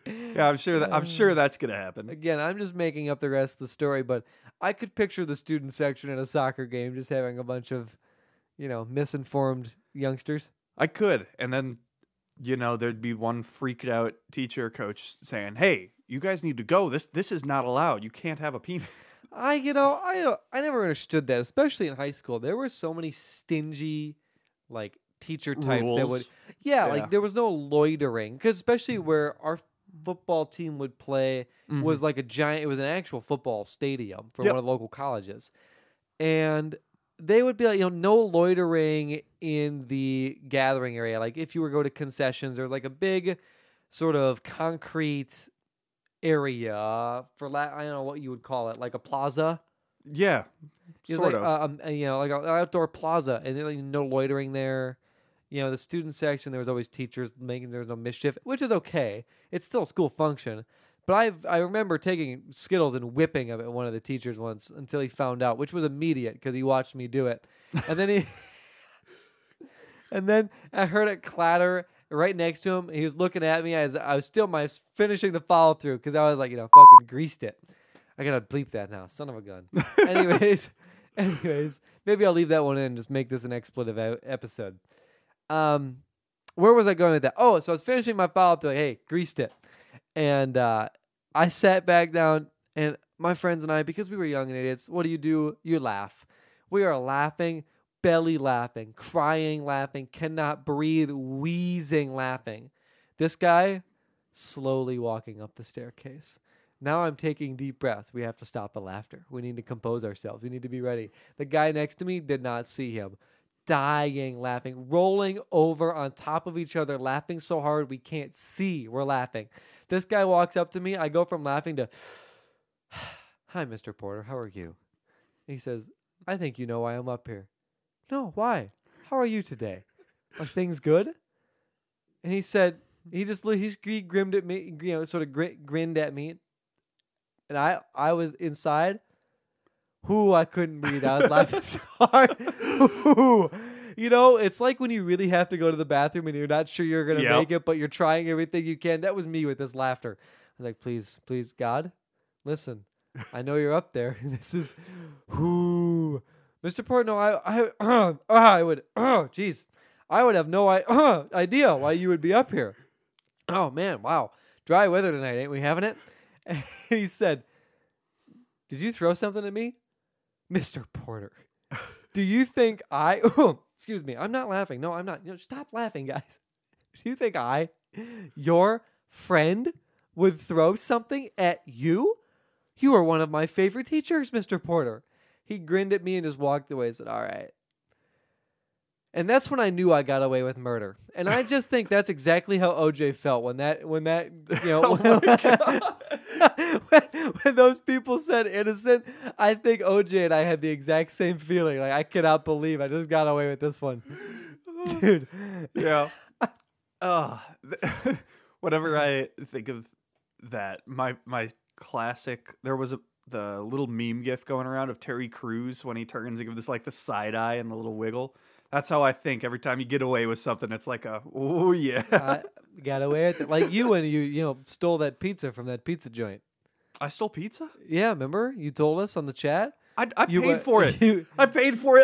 Yeah, I'm sure that's gonna happen. Again, I'm just making up the rest of the story, but I could picture the student section at a soccer game just having a bunch of, you know, misinformed youngsters. I could, and then, you know, there'd be one freaked out teacher or coach saying, "Hey, you guys need to go. This is not allowed. You can't have a penis." I never understood that, especially in high school. There were so many stingy, like teacher types rules. That would, like there was no loitering, because especially where our football team would play was like a giant, it was an actual football stadium for one of the local colleges. And they would be like, you know, no loitering in the gathering area. Like if you were to go to concessions, there was like a big sort of concrete area I don't know what you would call it, like a plaza. Yeah, sort of. You know, like an outdoor plaza, and like no loitering there. You know, the student section, there was always teachers making, there was no mischief, which is okay. It's still a school function. But I remember taking Skittles and whipping them at one of the teachers once until he found out, which was immediate because he watched me do it. And then and then I heard it clatter right next to him. He was looking at me as I was still finishing the follow through because I was like, you know, fucking greased it. I gotta bleep that now, son of a gun. Anyways, maybe I'll leave that one in and just make this an expletive episode. Where was I going with that? Oh, so I was finishing my file, like, hey, greased it. And I sat back down, and my friends and I, because we were young and idiots, what do? You laugh. We are laughing, belly laughing, crying laughing, cannot breathe, wheezing laughing. This guy slowly walking up the staircase. Now I'm taking deep breaths. We have to stop the laughter. We need to compose ourselves. We need to be ready. The guy next to me, did not see him. Dying laughing, rolling over on top of each other, laughing so hard we can't see. We're laughing. This guy walks up to me. I go from laughing to, "Hi, Mr. Porter. How are you?" He says, "I think you know why I'm up here." "No, why? How are you today? Are things good?" And he said, he grinned at me, you know, sort of grinned at me. And I was inside. I couldn't breathe. I was laughing so hard. You know, it's like when you really have to go to the bathroom and you're not sure you're going to make it, but you're trying everything you can. That was me with this laughter. I was like, please, God, listen. I know you're up there. This is, Mr. Portno, I would have no idea why you would be up here. Oh, man, wow. Dry weather tonight, ain't we having it? And he said, "Did you throw something at me?" Mr. Porter, do you think I, excuse me, I'm not laughing. No, I'm not. You know, stop laughing, guys. Do you think your friend, would throw something at you? You are one of my favorite teachers, Mr. Porter. He grinned at me and just walked away and said, "All right." And that's when I knew I got away with murder. And I just think that's exactly how OJ felt when that you know, when those people said innocent. I think OJ and I had the exact same feeling. Like, I cannot believe I just got away with this one, dude. Yeah. Whenever I think of that, my classic. There was the little meme gif going around of Terry Crews when he turns and gives this, like, the side eye and the little wiggle. That's how I think every time you get away with something. It's like a, oh yeah, got away with it. Like you when you know, stole that pizza from that pizza joint. I stole pizza? Yeah, remember you told us on the chat. I paid for it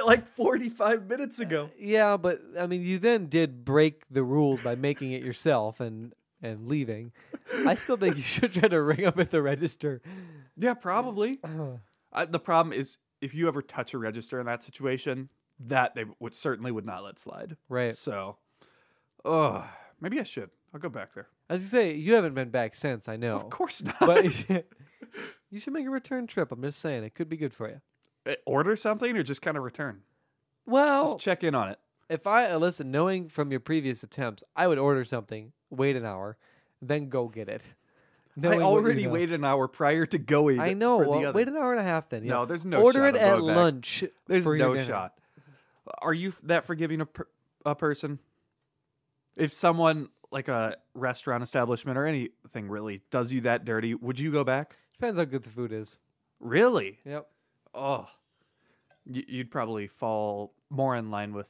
like 45 minutes ago. Yeah, but I mean, you then did break the rules by making it yourself and leaving. I still think you should try to ring up at the register. Yeah, probably. The problem is if you ever touch a register in that situation, that they certainly would not let slide. Right. So, maybe I should. I'll go back there. As you say, you haven't been back since, I know. Of course not. But you should make a return trip. I'm just saying. It could be good for you. Order something or just kind of return? Well, just check in on it. If listen, knowing from your previous attempts, I would order something, wait an hour, then go get it. I already waited an hour prior to going. I know. Well, wait an hour and a half then. No, there's no shot. Order it at lunch. There's no shot. Are you that forgiving of a person? If someone, like a restaurant establishment or anything really, does you that dirty, would you go back? Depends how good the food is. Really? Yep. Oh. You'd probably fall more in line with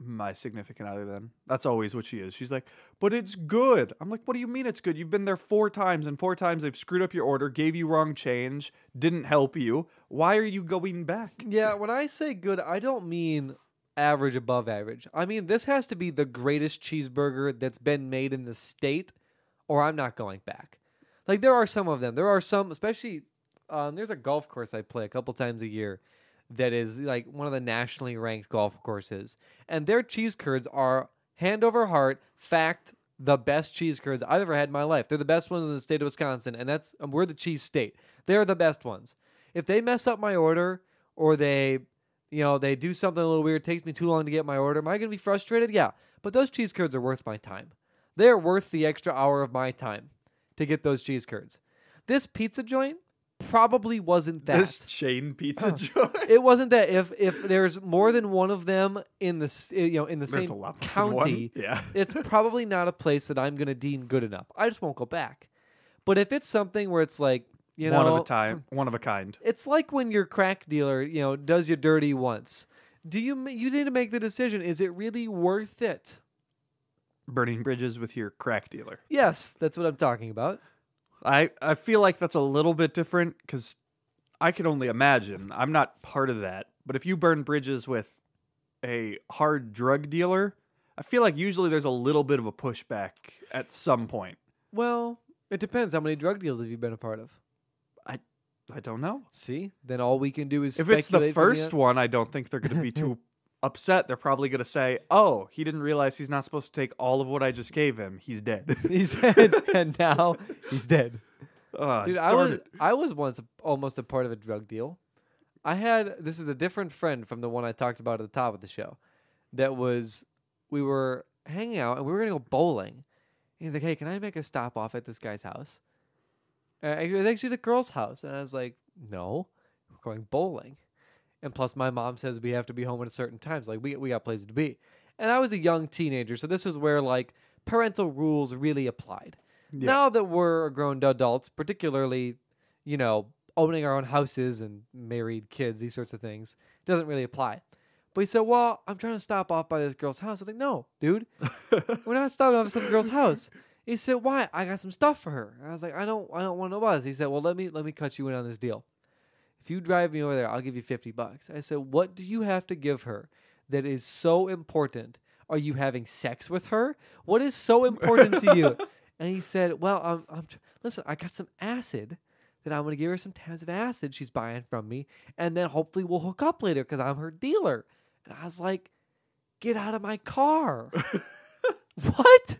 my significant other then. That's always what she is. She's like, "But it's good." I'm like, "What do you mean it's good? You've been there 4 times, and 4 times they've screwed up your order, gave you wrong change, didn't help you. Why are you going back?" Yeah, when I say good, I don't mean average, above average. I mean, this has to be the greatest cheeseburger that's been made in the state, or I'm not going back. Like, there are some of them. There are some, especially, there's a golf course I play a couple times a year that is like one of the nationally ranked golf courses. And their cheese curds are, hand over heart, fact, the best cheese curds I've ever had in my life. They're the best ones in the state of Wisconsin, and that's we're the cheese state. They're the best ones. If they mess up my order or they do something a little weird, it takes me too long to get my order, am I going to be frustrated? Yeah. But those cheese curds are worth my time. They're worth the extra hour of my time to get those cheese curds. This pizza joint probably wasn't that. This chain pizza joint. It wasn't that. If there's more than one of them in the there's same county, it's probably not a place that I'm going to deem good enough. I just won't go back. But if it's something where it's like, one of a kind. It's like when your crack dealer, does you dirty once. Do you need to make the decision, is it really worth it? Burning bridges with your crack dealer. Yes, that's what I'm talking about. I feel like that's a little bit different because I can only imagine. I'm not part of that. But if you burn bridges with a hard drug dealer, I feel like usually there's a little bit of a pushback at some point. Well, it depends. How many drug deals have you been a part of? I don't know. See? Then all we can do is speculate. If it's the first one, I don't think they're going to be too upset, they're probably going to say, oh, he didn't realize he's not supposed to take all of what I just gave him. He's dead. He's dead. And now he's dead. Dude, I was once almost a part of a drug deal. This is a different friend from the one I talked about at the top of the show. We were hanging out and we were going to go bowling. And he's like, hey, can I make a stop off at this guy's house? It was actually the girl's house. And I was like, no, we're going bowling. And plus, my mom says we have to be home at a certain times. Like, we got places to be. And I was a young teenager, so this was where, like, parental rules really applied. Yeah. Now that we're grown adults, particularly, you know, owning our own houses and married kids, these sorts of things, doesn't really apply. But he said, well, I'm trying to stop off by this girl's house. I was like, no, dude. We're not stopping off at some girl's house. He said, why? I got some stuff for her. And I was like, I don't want no buzz. He said, well, let me cut you in on this deal. If you drive me over there, I'll give you $50. I said, what do you have to give her that is so important? Are you having sex with her? What is so important to you? And he said, well, listen, I got some acid that I'm going to give her some tabs of acid she's buying from me. And then hopefully we'll hook up later because I'm her dealer. And I was like, get out of my car. What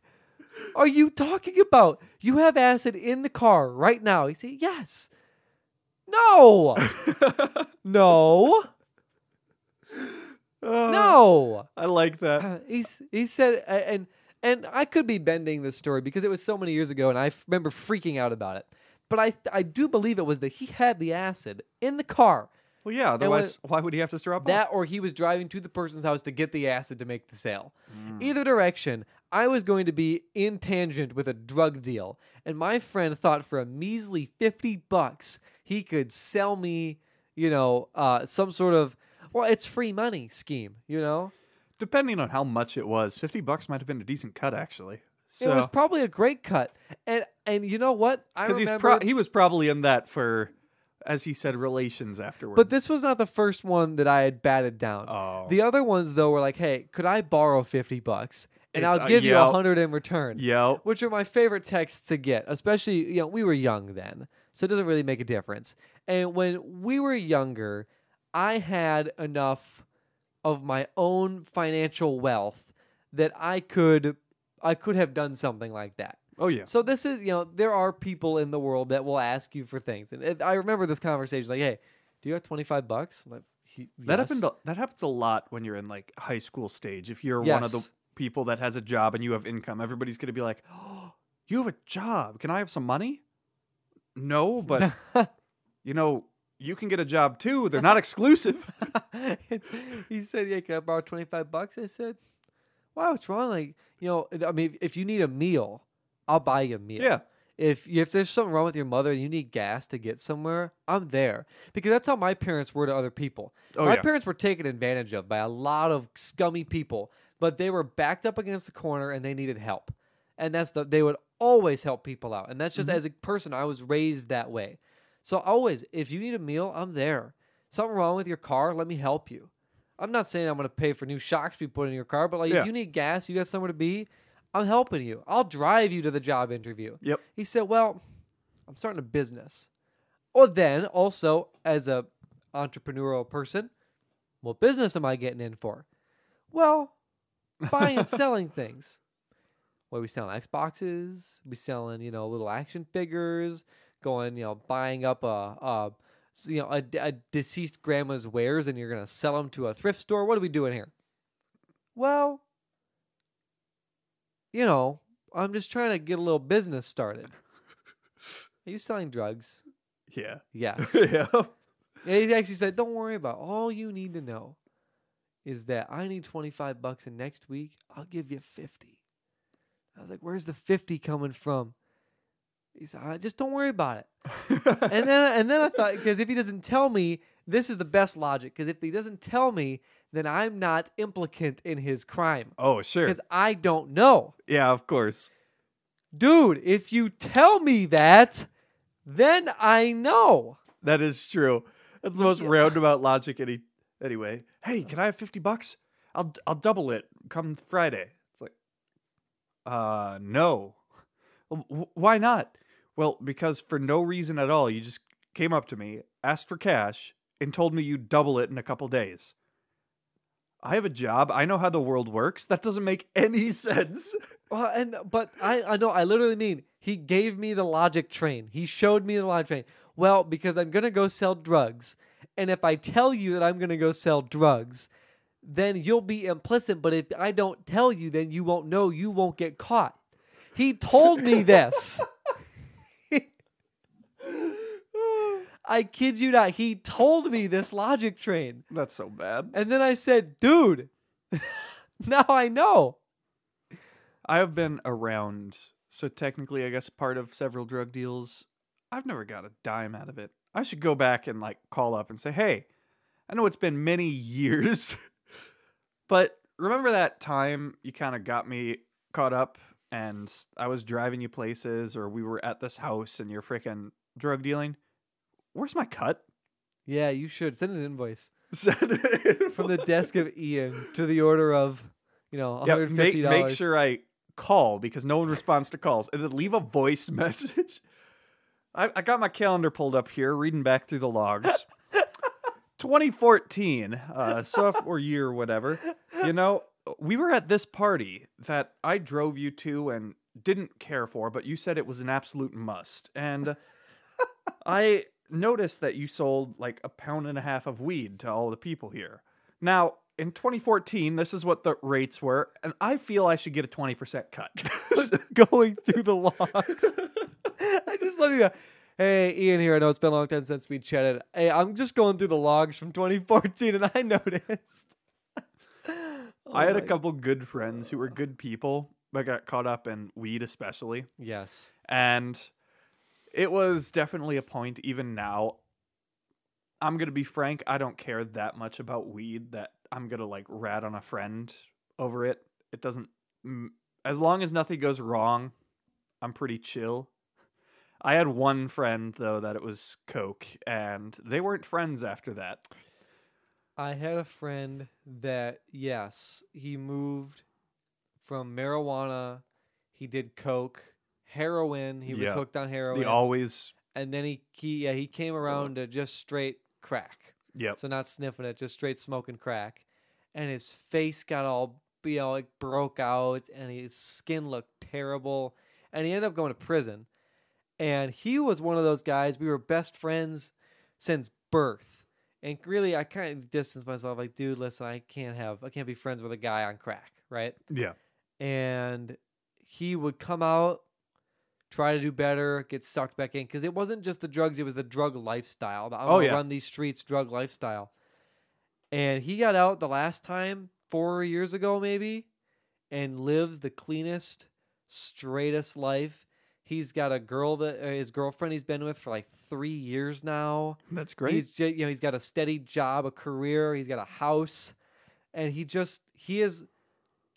are you talking about? You have acid in the car right now. He said, yes. No. No. No. I like that. He said, and I could be bending this story because it was so many years ago, and I remember freaking out about it. But I do believe it was that he had the acid in the car. Well, yeah. Otherwise, why would he have to drop that? Or he was driving to the person's house to get the acid to make the sale. Mm. Either direction, I was going to be in tangent with a drug deal, and my friend thought for a measly $50. He could sell me, you know, some sort of, well, it's free money scheme, you know? Depending on how much it was, $50 might have been a decent cut, actually. So. It was probably a great cut. And you know what? Because he was probably in that for, as he said, relations afterwards. But this was not the first one that I had batted down. Oh. The other ones, though, were like, hey, could I borrow $50? And I'll give you 100 in return. Yep. Which are my favorite texts to get, especially, you know, we were young then. So it doesn't really make a difference. And when we were younger, I had enough of my own financial wealth that I could have done something like that. Oh, yeah. So this is, you know, there are people in the world that will ask you for things. And I remember this conversation, like, hey, do you have $25? I'm like, yes. That happens a lot when you're in, like, high school stage. If you're one of the people that has a job and you have income, everybody's going to be like, oh, you have a job. Can I have some money? No, but, you know, you can get a job, too. They're not exclusive. He said, yeah, can I borrow $25? I said, wow, what's wrong? Like, you know, I mean, if you need a meal, I'll buy you a meal. Yeah. If there's something wrong with your mother and you need gas to get somewhere, I'm there. Because that's how my parents were to other people. Oh, my parents were taken advantage of by a lot of scummy people, but they were backed up against the corner and they needed help. And they would always help people out. And that's just as a person, I was raised that way. So always, if you need a meal, I'm there. Something wrong with your car, let me help you. I'm not saying I'm going to pay for new shocks to be put in your car, but like if you need gas, you got somewhere to be, I'm helping you. I'll drive you to the job interview. Yep. He said, well, I'm starting a business. Or then also as a entrepreneurial person, what business am I getting in for? Well, buying and selling things. Well, we selling Xboxes, we selling, you know, little action figures, going, you know, buying up a deceased grandma's wares, and you're gonna sell them to a thrift store. What are we doing here? Well, you know, I'm just trying to get a little business started. Are you selling drugs? Yeah. Yes. Yeah. And he actually said, "Don't worry about it. All you need to know is that I need $25, and next week I'll give you $50." I was like, where's the $50 coming from? He said, just don't worry about it. and then I thought, because if he doesn't tell me, this is the best logic. Because if he doesn't tell me, then I'm not implicant in his crime. Oh, sure. Because I don't know. Yeah, of course. Dude, if you tell me that, then I know. That is true. That's the most roundabout logic anyway. Hey, can I have $50? I'll double it come Friday. No. Why not? Well, because for no reason at all, you just came up to me, asked for cash, and told me you'd double it in a couple days. I have a job. I know how the world works. That doesn't make any sense. Well, but I know. I literally mean he gave me the logic train. He showed me the logic train. Well, because I'm going to go sell drugs. And if I tell you that I'm going to go sell drugs, then you'll be implicit. But if I don't tell you, then you won't know. You won't get caught. He told me this. I kid you not. He told me this logic train. That's so bad. And then I said, dude, now I know. I have been around, so technically, I guess, part of several drug deals. I've never got a dime out of it. I should go back and like call up and say, hey, I know it's been many years, but remember that time you kind of got me caught up and I was driving you places, or we were at this house and you're freaking drug dealing? Where's my cut? Yeah, you should. Send an invoice. Send an invoice. From the desk of Ian to the order of, you know, $150. Yep, make sure I call, because no one responds to calls. And then leave a voice message. I got my calendar pulled up here, reading back through the logs. 2014, sophomore year, whatever. You know, we were at this party that I drove you to and didn't care for, but you said it was an absolute must. And I noticed that you sold like 1.5 pounds of weed to all the people here. Now, in 2014, this is what the rates were, and I feel I should get a 20% cut. Going through the logs. I just love you. Hey, Ian here. I know it's been a long time since we chatted. Hey, I'm just going through the logs from 2014, and I noticed. I had a couple good friends who were good people, but got caught up in weed especially. Yes. And it was definitely a point, even now, I'm going to be frank, I don't care that much about weed that I'm going to, like, rat on a friend over it. It doesn't, as long as nothing goes wrong, I'm pretty chill. I had one friend, though, that it was coke, and they weren't friends after that. I had a friend that, yes, he moved from marijuana, he did coke. Heroin, he was hooked on heroin. He always, and then he came around to just straight crack. Yeah, so not sniffing it, just straight smoking crack, and his face got all, you know, like broke out, and his skin looked terrible, and he ended up going to prison. And he was one of those guys, we were best friends since birth, and really I kind of distanced myself. Like, dude, listen, I can't be friends with a guy on crack, right? Yeah, and he would come out, try to do better, get sucked back in. Because it wasn't just the drugs, it was the drug lifestyle. The, run these streets, drug lifestyle. And he got out the last time, 4 years ago maybe, and lives the cleanest, straightest life. He's got a girl, his girlfriend he's been with for like 3 years now. That's great. He's, you know, he's got a steady job, a career. He's got a house. And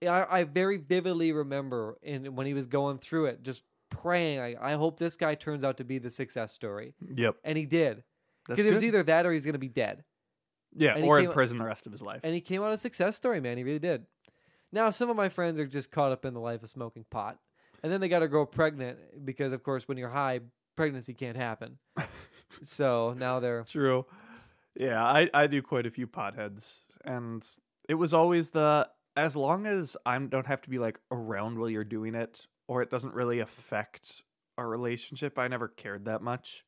I very vividly remember when he was going through it, just praying, I hope this guy turns out to be the success story. Yep. And he did. Because it was either that or he's going to be dead. Yeah, or in prison the rest of his life. And he came out a success story, man. He really did. Now, some of my friends are just caught up in the life of smoking pot. And then they got to grow pregnant because, of course, when you're high, pregnancy can't happen. So now they're... True. Yeah, I do quite a few potheads. And it was always the, as long as I don't have to be like around while you're doing it, or it doesn't really affect our relationship, I never cared that much.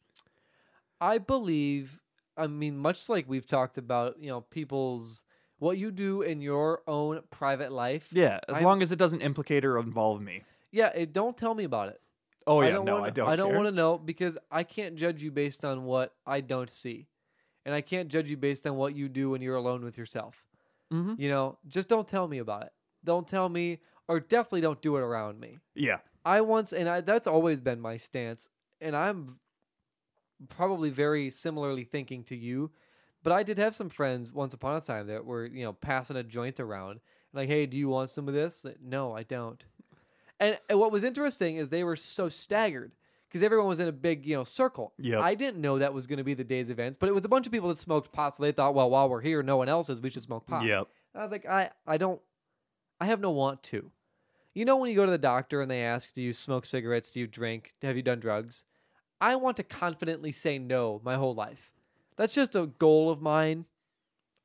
I believe, I mean, much like we've talked about, you know, people's, what you do in your own private life. Yeah, as long as it doesn't implicate or involve me. Yeah, don't tell me about it. Oh, yeah, I don't want to know, because I can't judge you based on what I don't see. And I can't judge you based on what you do when you're alone with yourself. Mm-hmm. You know, just don't tell me about it. Don't tell me. Or definitely don't do it around me. Yeah. That's always been my stance, and I'm probably very similarly thinking to you, but I did have some friends once upon a time that were, you know, passing a joint around. Like, hey, do you want some of this? Like, no, I don't. And what was interesting is they were so staggered because everyone was in a big, you know, circle. Yep. I didn't know that was going to be the day's events, but it was a bunch of people that smoked pot, so they thought, well, while we're here, no one else is, we should smoke pot. Yep. I was like, I have no want to. You know when you go to the doctor and they ask, do you smoke cigarettes? Do you drink? Have you done drugs? I want to confidently say no my whole life. That's just a goal of mine.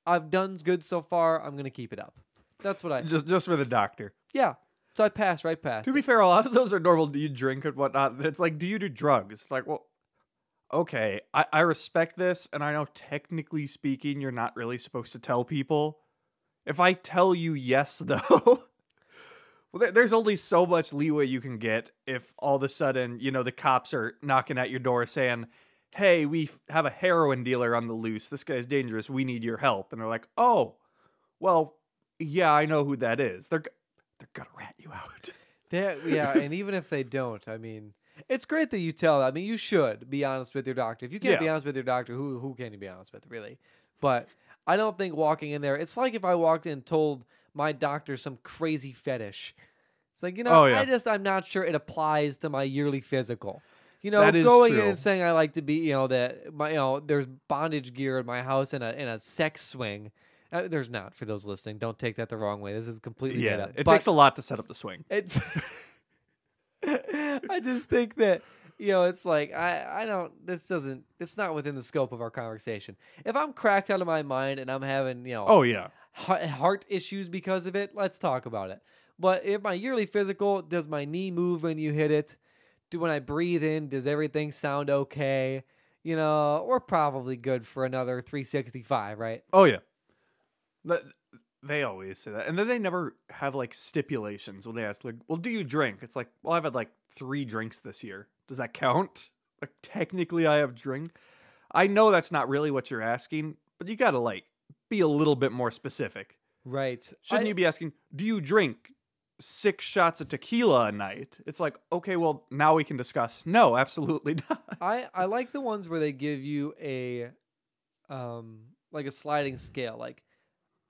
I've done good so far. I'm going to keep it up. That's what I... Just for the doctor. Yeah. So I pass right past. To be fair, a lot of those are normal. Do you drink and whatnot? It's like, do you do drugs? It's like, well, okay, I respect this. And I know technically speaking, you're not really supposed to tell people. If I tell you yes, though... Well, there's only so much leeway you can get if all of a sudden, you know, the cops are knocking at your door saying, hey, we have a heroin dealer on the loose. This guy's dangerous. We need your help. And they're like, oh, well, yeah, I know who that is. They're going to rat you out. Yeah, and even if they don't, I mean, it's great that you tell them. I mean, you should be honest with your doctor. If you can't be honest with your doctor, who can you be honest with, really? But I don't think walking in there, it's like if I walked in and told my doctor some crazy fetish. It's like, you know, I'm not sure it applies to my yearly physical. You know, going in and saying I like to be, you know, that my, you know, there's bondage gear in my house and a sex swing. There's not, for those listening. Don't take that the wrong way. This is completely made up. It takes a lot to set up the swing. I just think that, you know, it's like, it's not within the scope of our conversation. If I'm cracked out of my mind and I'm having, you know. Oh, yeah. Heart issues because of it, let's talk about it. But if my yearly physical, does my knee move when you hit it? When I breathe in, does everything sound okay? You know, we're probably good for another 365, right? Oh, yeah. They always say that. And then they never have, like, stipulations when they ask, like, well, do you drink? It's like, well, I've had, like, 3 drinks this year. Does that count? Like, technically I have drink. I know that's not really what you're asking, but you gotta, like, be a little bit more specific. Right. Shouldn't you be asking, do you drink 6 shots of tequila a night? It's like, okay, well, now we can discuss. No, absolutely not. I like the ones where they give you a like a sliding scale. Like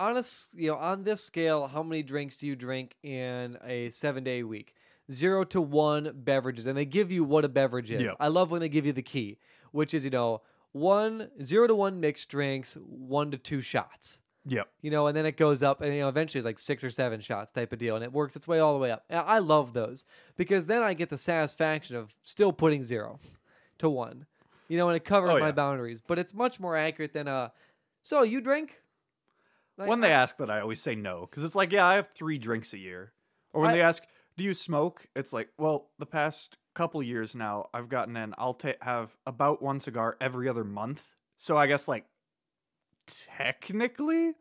on this scale, how many drinks do you drink in a 7-day week? 0 to 1 beverages. And they give you what a beverage is. Yep. I love when they give you the key, which is, you know, 0 to 1 mixed drinks, 1 to 2 shots. Yep. You know, and then it goes up, and you know, eventually it's like 6 or 7 shots type of deal, and it works its way all the way up. And I love those because then I get the satisfaction of still putting 0 to 1, you know, and it covers my boundaries. But it's much more accurate than so you drink? Like, when they ask that, I always say no because it's like, yeah, I have 3 drinks a year. Or when they ask, do you smoke? It's like, well, the past couple years now, I've gotten in, I'll have about 1 cigar every other month. So I guess, like, technically,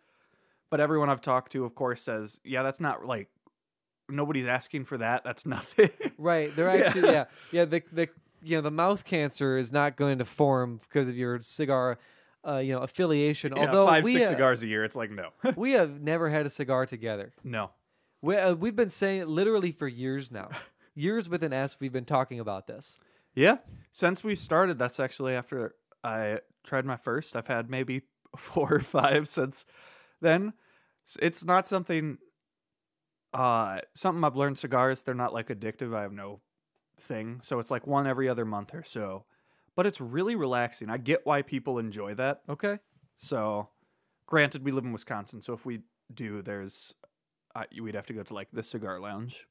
but everyone I've talked to, of course, says, yeah, that's not, like, nobody's asking for that. That's nothing. Right. They're actually, the mouth cancer is not going to form because of your cigar, you know, affiliation. Yeah, although 5, 6 cigars a year, it's like, no. We have never had a cigar together. No. We've been saying it literally for years now. Years with an S, we've been talking about this. Yeah. Since we started, that's actually after I tried my first. I've had maybe 4 or 5 since then. It's not something I've learned. Cigars, they're not, like, addictive. I have no thing. So it's like 1 every other month or so. But it's really relaxing. I get why people enjoy that. Okay. So, granted, we live in Wisconsin. So if we do, we'd have to go to, like, the cigar lounge.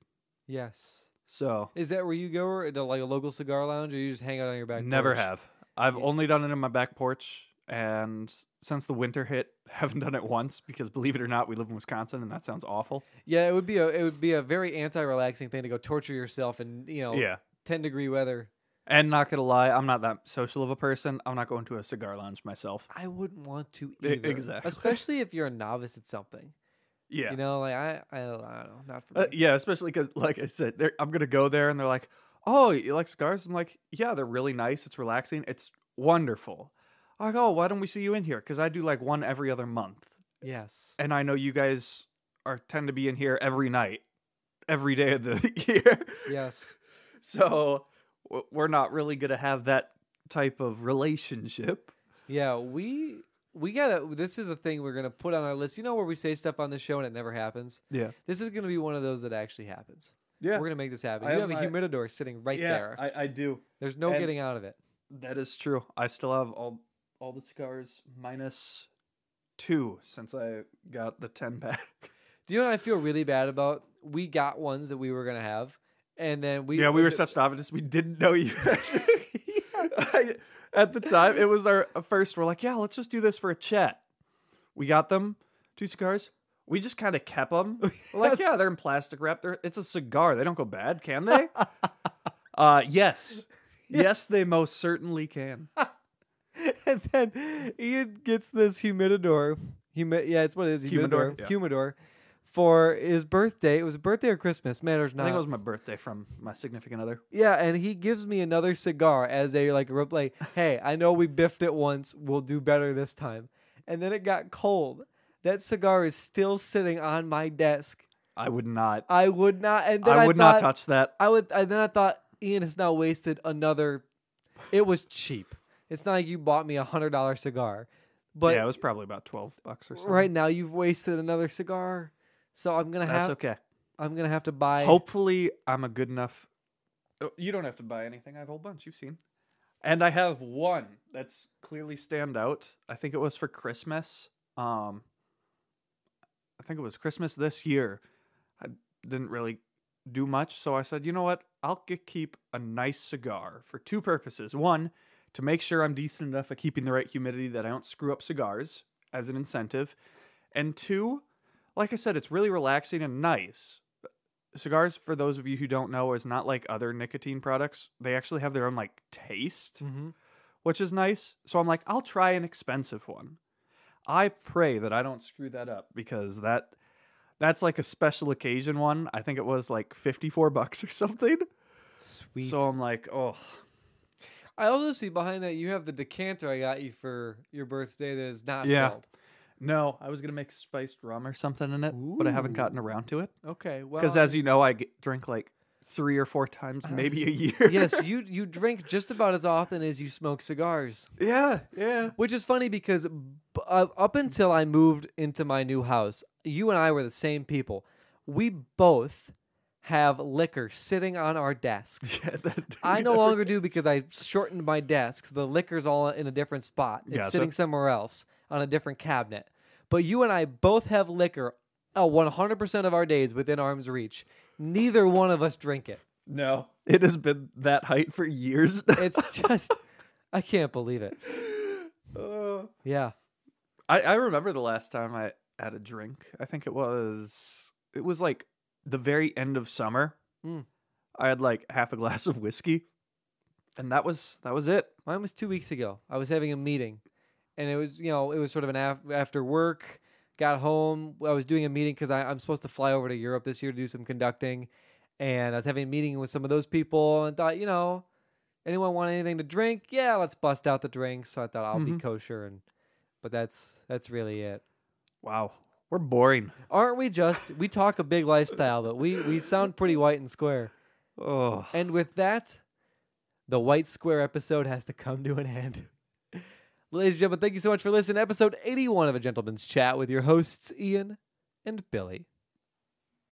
Yes. So, is that where you go, or to, like, a local cigar lounge, or you just hang out on your back porch? Never have. I've only done it in my back porch, and since the winter hit, haven't done it once because, believe it or not, we live in Wisconsin, and that sounds awful. Yeah, it would be a very anti-relaxing thing to go torture yourself in, you know, 10-degree weather. And not gonna lie, I'm not that social of a person. I'm not going to a cigar lounge myself. I wouldn't want to either. Exactly. Especially if you're a novice at something. Yeah. You know, like, I don't know. Not for me. Yeah, especially because, like I said, I'm going to go there and they're like, oh, you like cigars? I'm like, yeah, they're really nice. It's relaxing. It's wonderful. I'm like, oh, why don't we see you in here? Because I do, like, 1 every other month. Yes. And I know you guys tend to be in here every night, every day of the year. Yes. So we're not really going to have that type of relationship. Yeah, we gotta. This is a thing we're gonna put on our list. You know where we say stuff on the show and it never happens. Yeah, this is gonna be one of those that actually happens. Yeah, we're gonna make this happen. You have a humidor sitting right there. Yeah, I do. There's no getting out of it. That is true. I still have all the cigars minus 2 since I got the 10 pack. Do you know what I feel really bad about? We got ones that we were gonna have, and then we were such novices. We didn't know you. At the time, it was our first. We're like, yeah, let's just do this for a chat. We got them, two cigars. We just kind of kept them. Yes. Like, yeah, they're in plastic wrap. It's a cigar. They don't go bad, can they? Yes. Yes, they most certainly can. And then Ian gets this humidor. It's what it is. Humidor. Yeah. Humidor. For his birthday. It was birthday or Christmas. Matters not. I think it was my birthday from my significant other. Yeah, and he gives me another cigar as a replay. Hey, I know we biffed it once. We'll do better this time. And then it got cold. That cigar is still sitting on my desk. I would not. And then I would not touch that. And then I thought, Ian has now wasted another. It was cheap. It's not like you bought me $100 cigar. But yeah, it was probably about $12 or something. Right now, you've wasted another cigar. So I'm gonna have. That's okay. I'm gonna have to buy. Hopefully, I'm a good enough. Oh, you don't have to buy anything. I have a whole bunch. You've seen, and I have one that's clearly standout. I think it was for Christmas. I think it was Christmas this year. I didn't really do much, so I said, you know what? I'll keep a nice cigar for two purposes. One, to make sure I'm decent enough at keeping the right humidity that I don't screw up cigars as an incentive, and two. Like I said, it's really relaxing and nice. Cigars, for those of you who don't know, is not like other nicotine products. They actually have their own, taste, mm-hmm. which is nice. So I'm like, I'll try an expensive one. I pray that I don't screw that up because that's like a special occasion one. I think it was like $54 or something. Sweet. So I'm like, oh. I also see behind that you have the decanter I got you for your birthday that is not filled. No, I was going to make spiced rum or something in it, Ooh. But I haven't gotten around to it. Okay, well... Because as you know, I drink 3 or 4 times maybe a year. Yes, you drink just about as often as you smoke cigars. Yeah. Which is funny because up until I moved into my new house, you and I were the same people. We both have liquor sitting on our desks. Yeah, I no longer do because I shortened my desk. So the liquor's all in a different spot. It's sitting somewhere else on a different cabinet. But you and I both have liquor 100% of our days within arm's reach. Neither one of us drink it. No. It has been that height for years now. It's just... I can't believe it. Yeah. I remember the last time I had a drink. I think it was... It was the very end of summer. Mm. I had half a glass of whiskey. And that was it. Mine was 2 weeks ago. I was having a meeting. And it was, it was sort of an after work, got home. I was doing a meeting because I'm supposed to fly over to Europe this year to do some conducting. And I was having a meeting with some of those people and thought, anyone want anything to drink? Yeah, let's bust out the drinks. So I thought I'll be kosher. But that's really it. Wow. We're boring. Aren't we just? We talk a big lifestyle, but we sound pretty white and square. Oh. And with that, the white square episode has to come to an end. Ladies and gentlemen, thank you so much for listening. Episode 81 of A Gentleman's Chat with your hosts, Ian and Billy.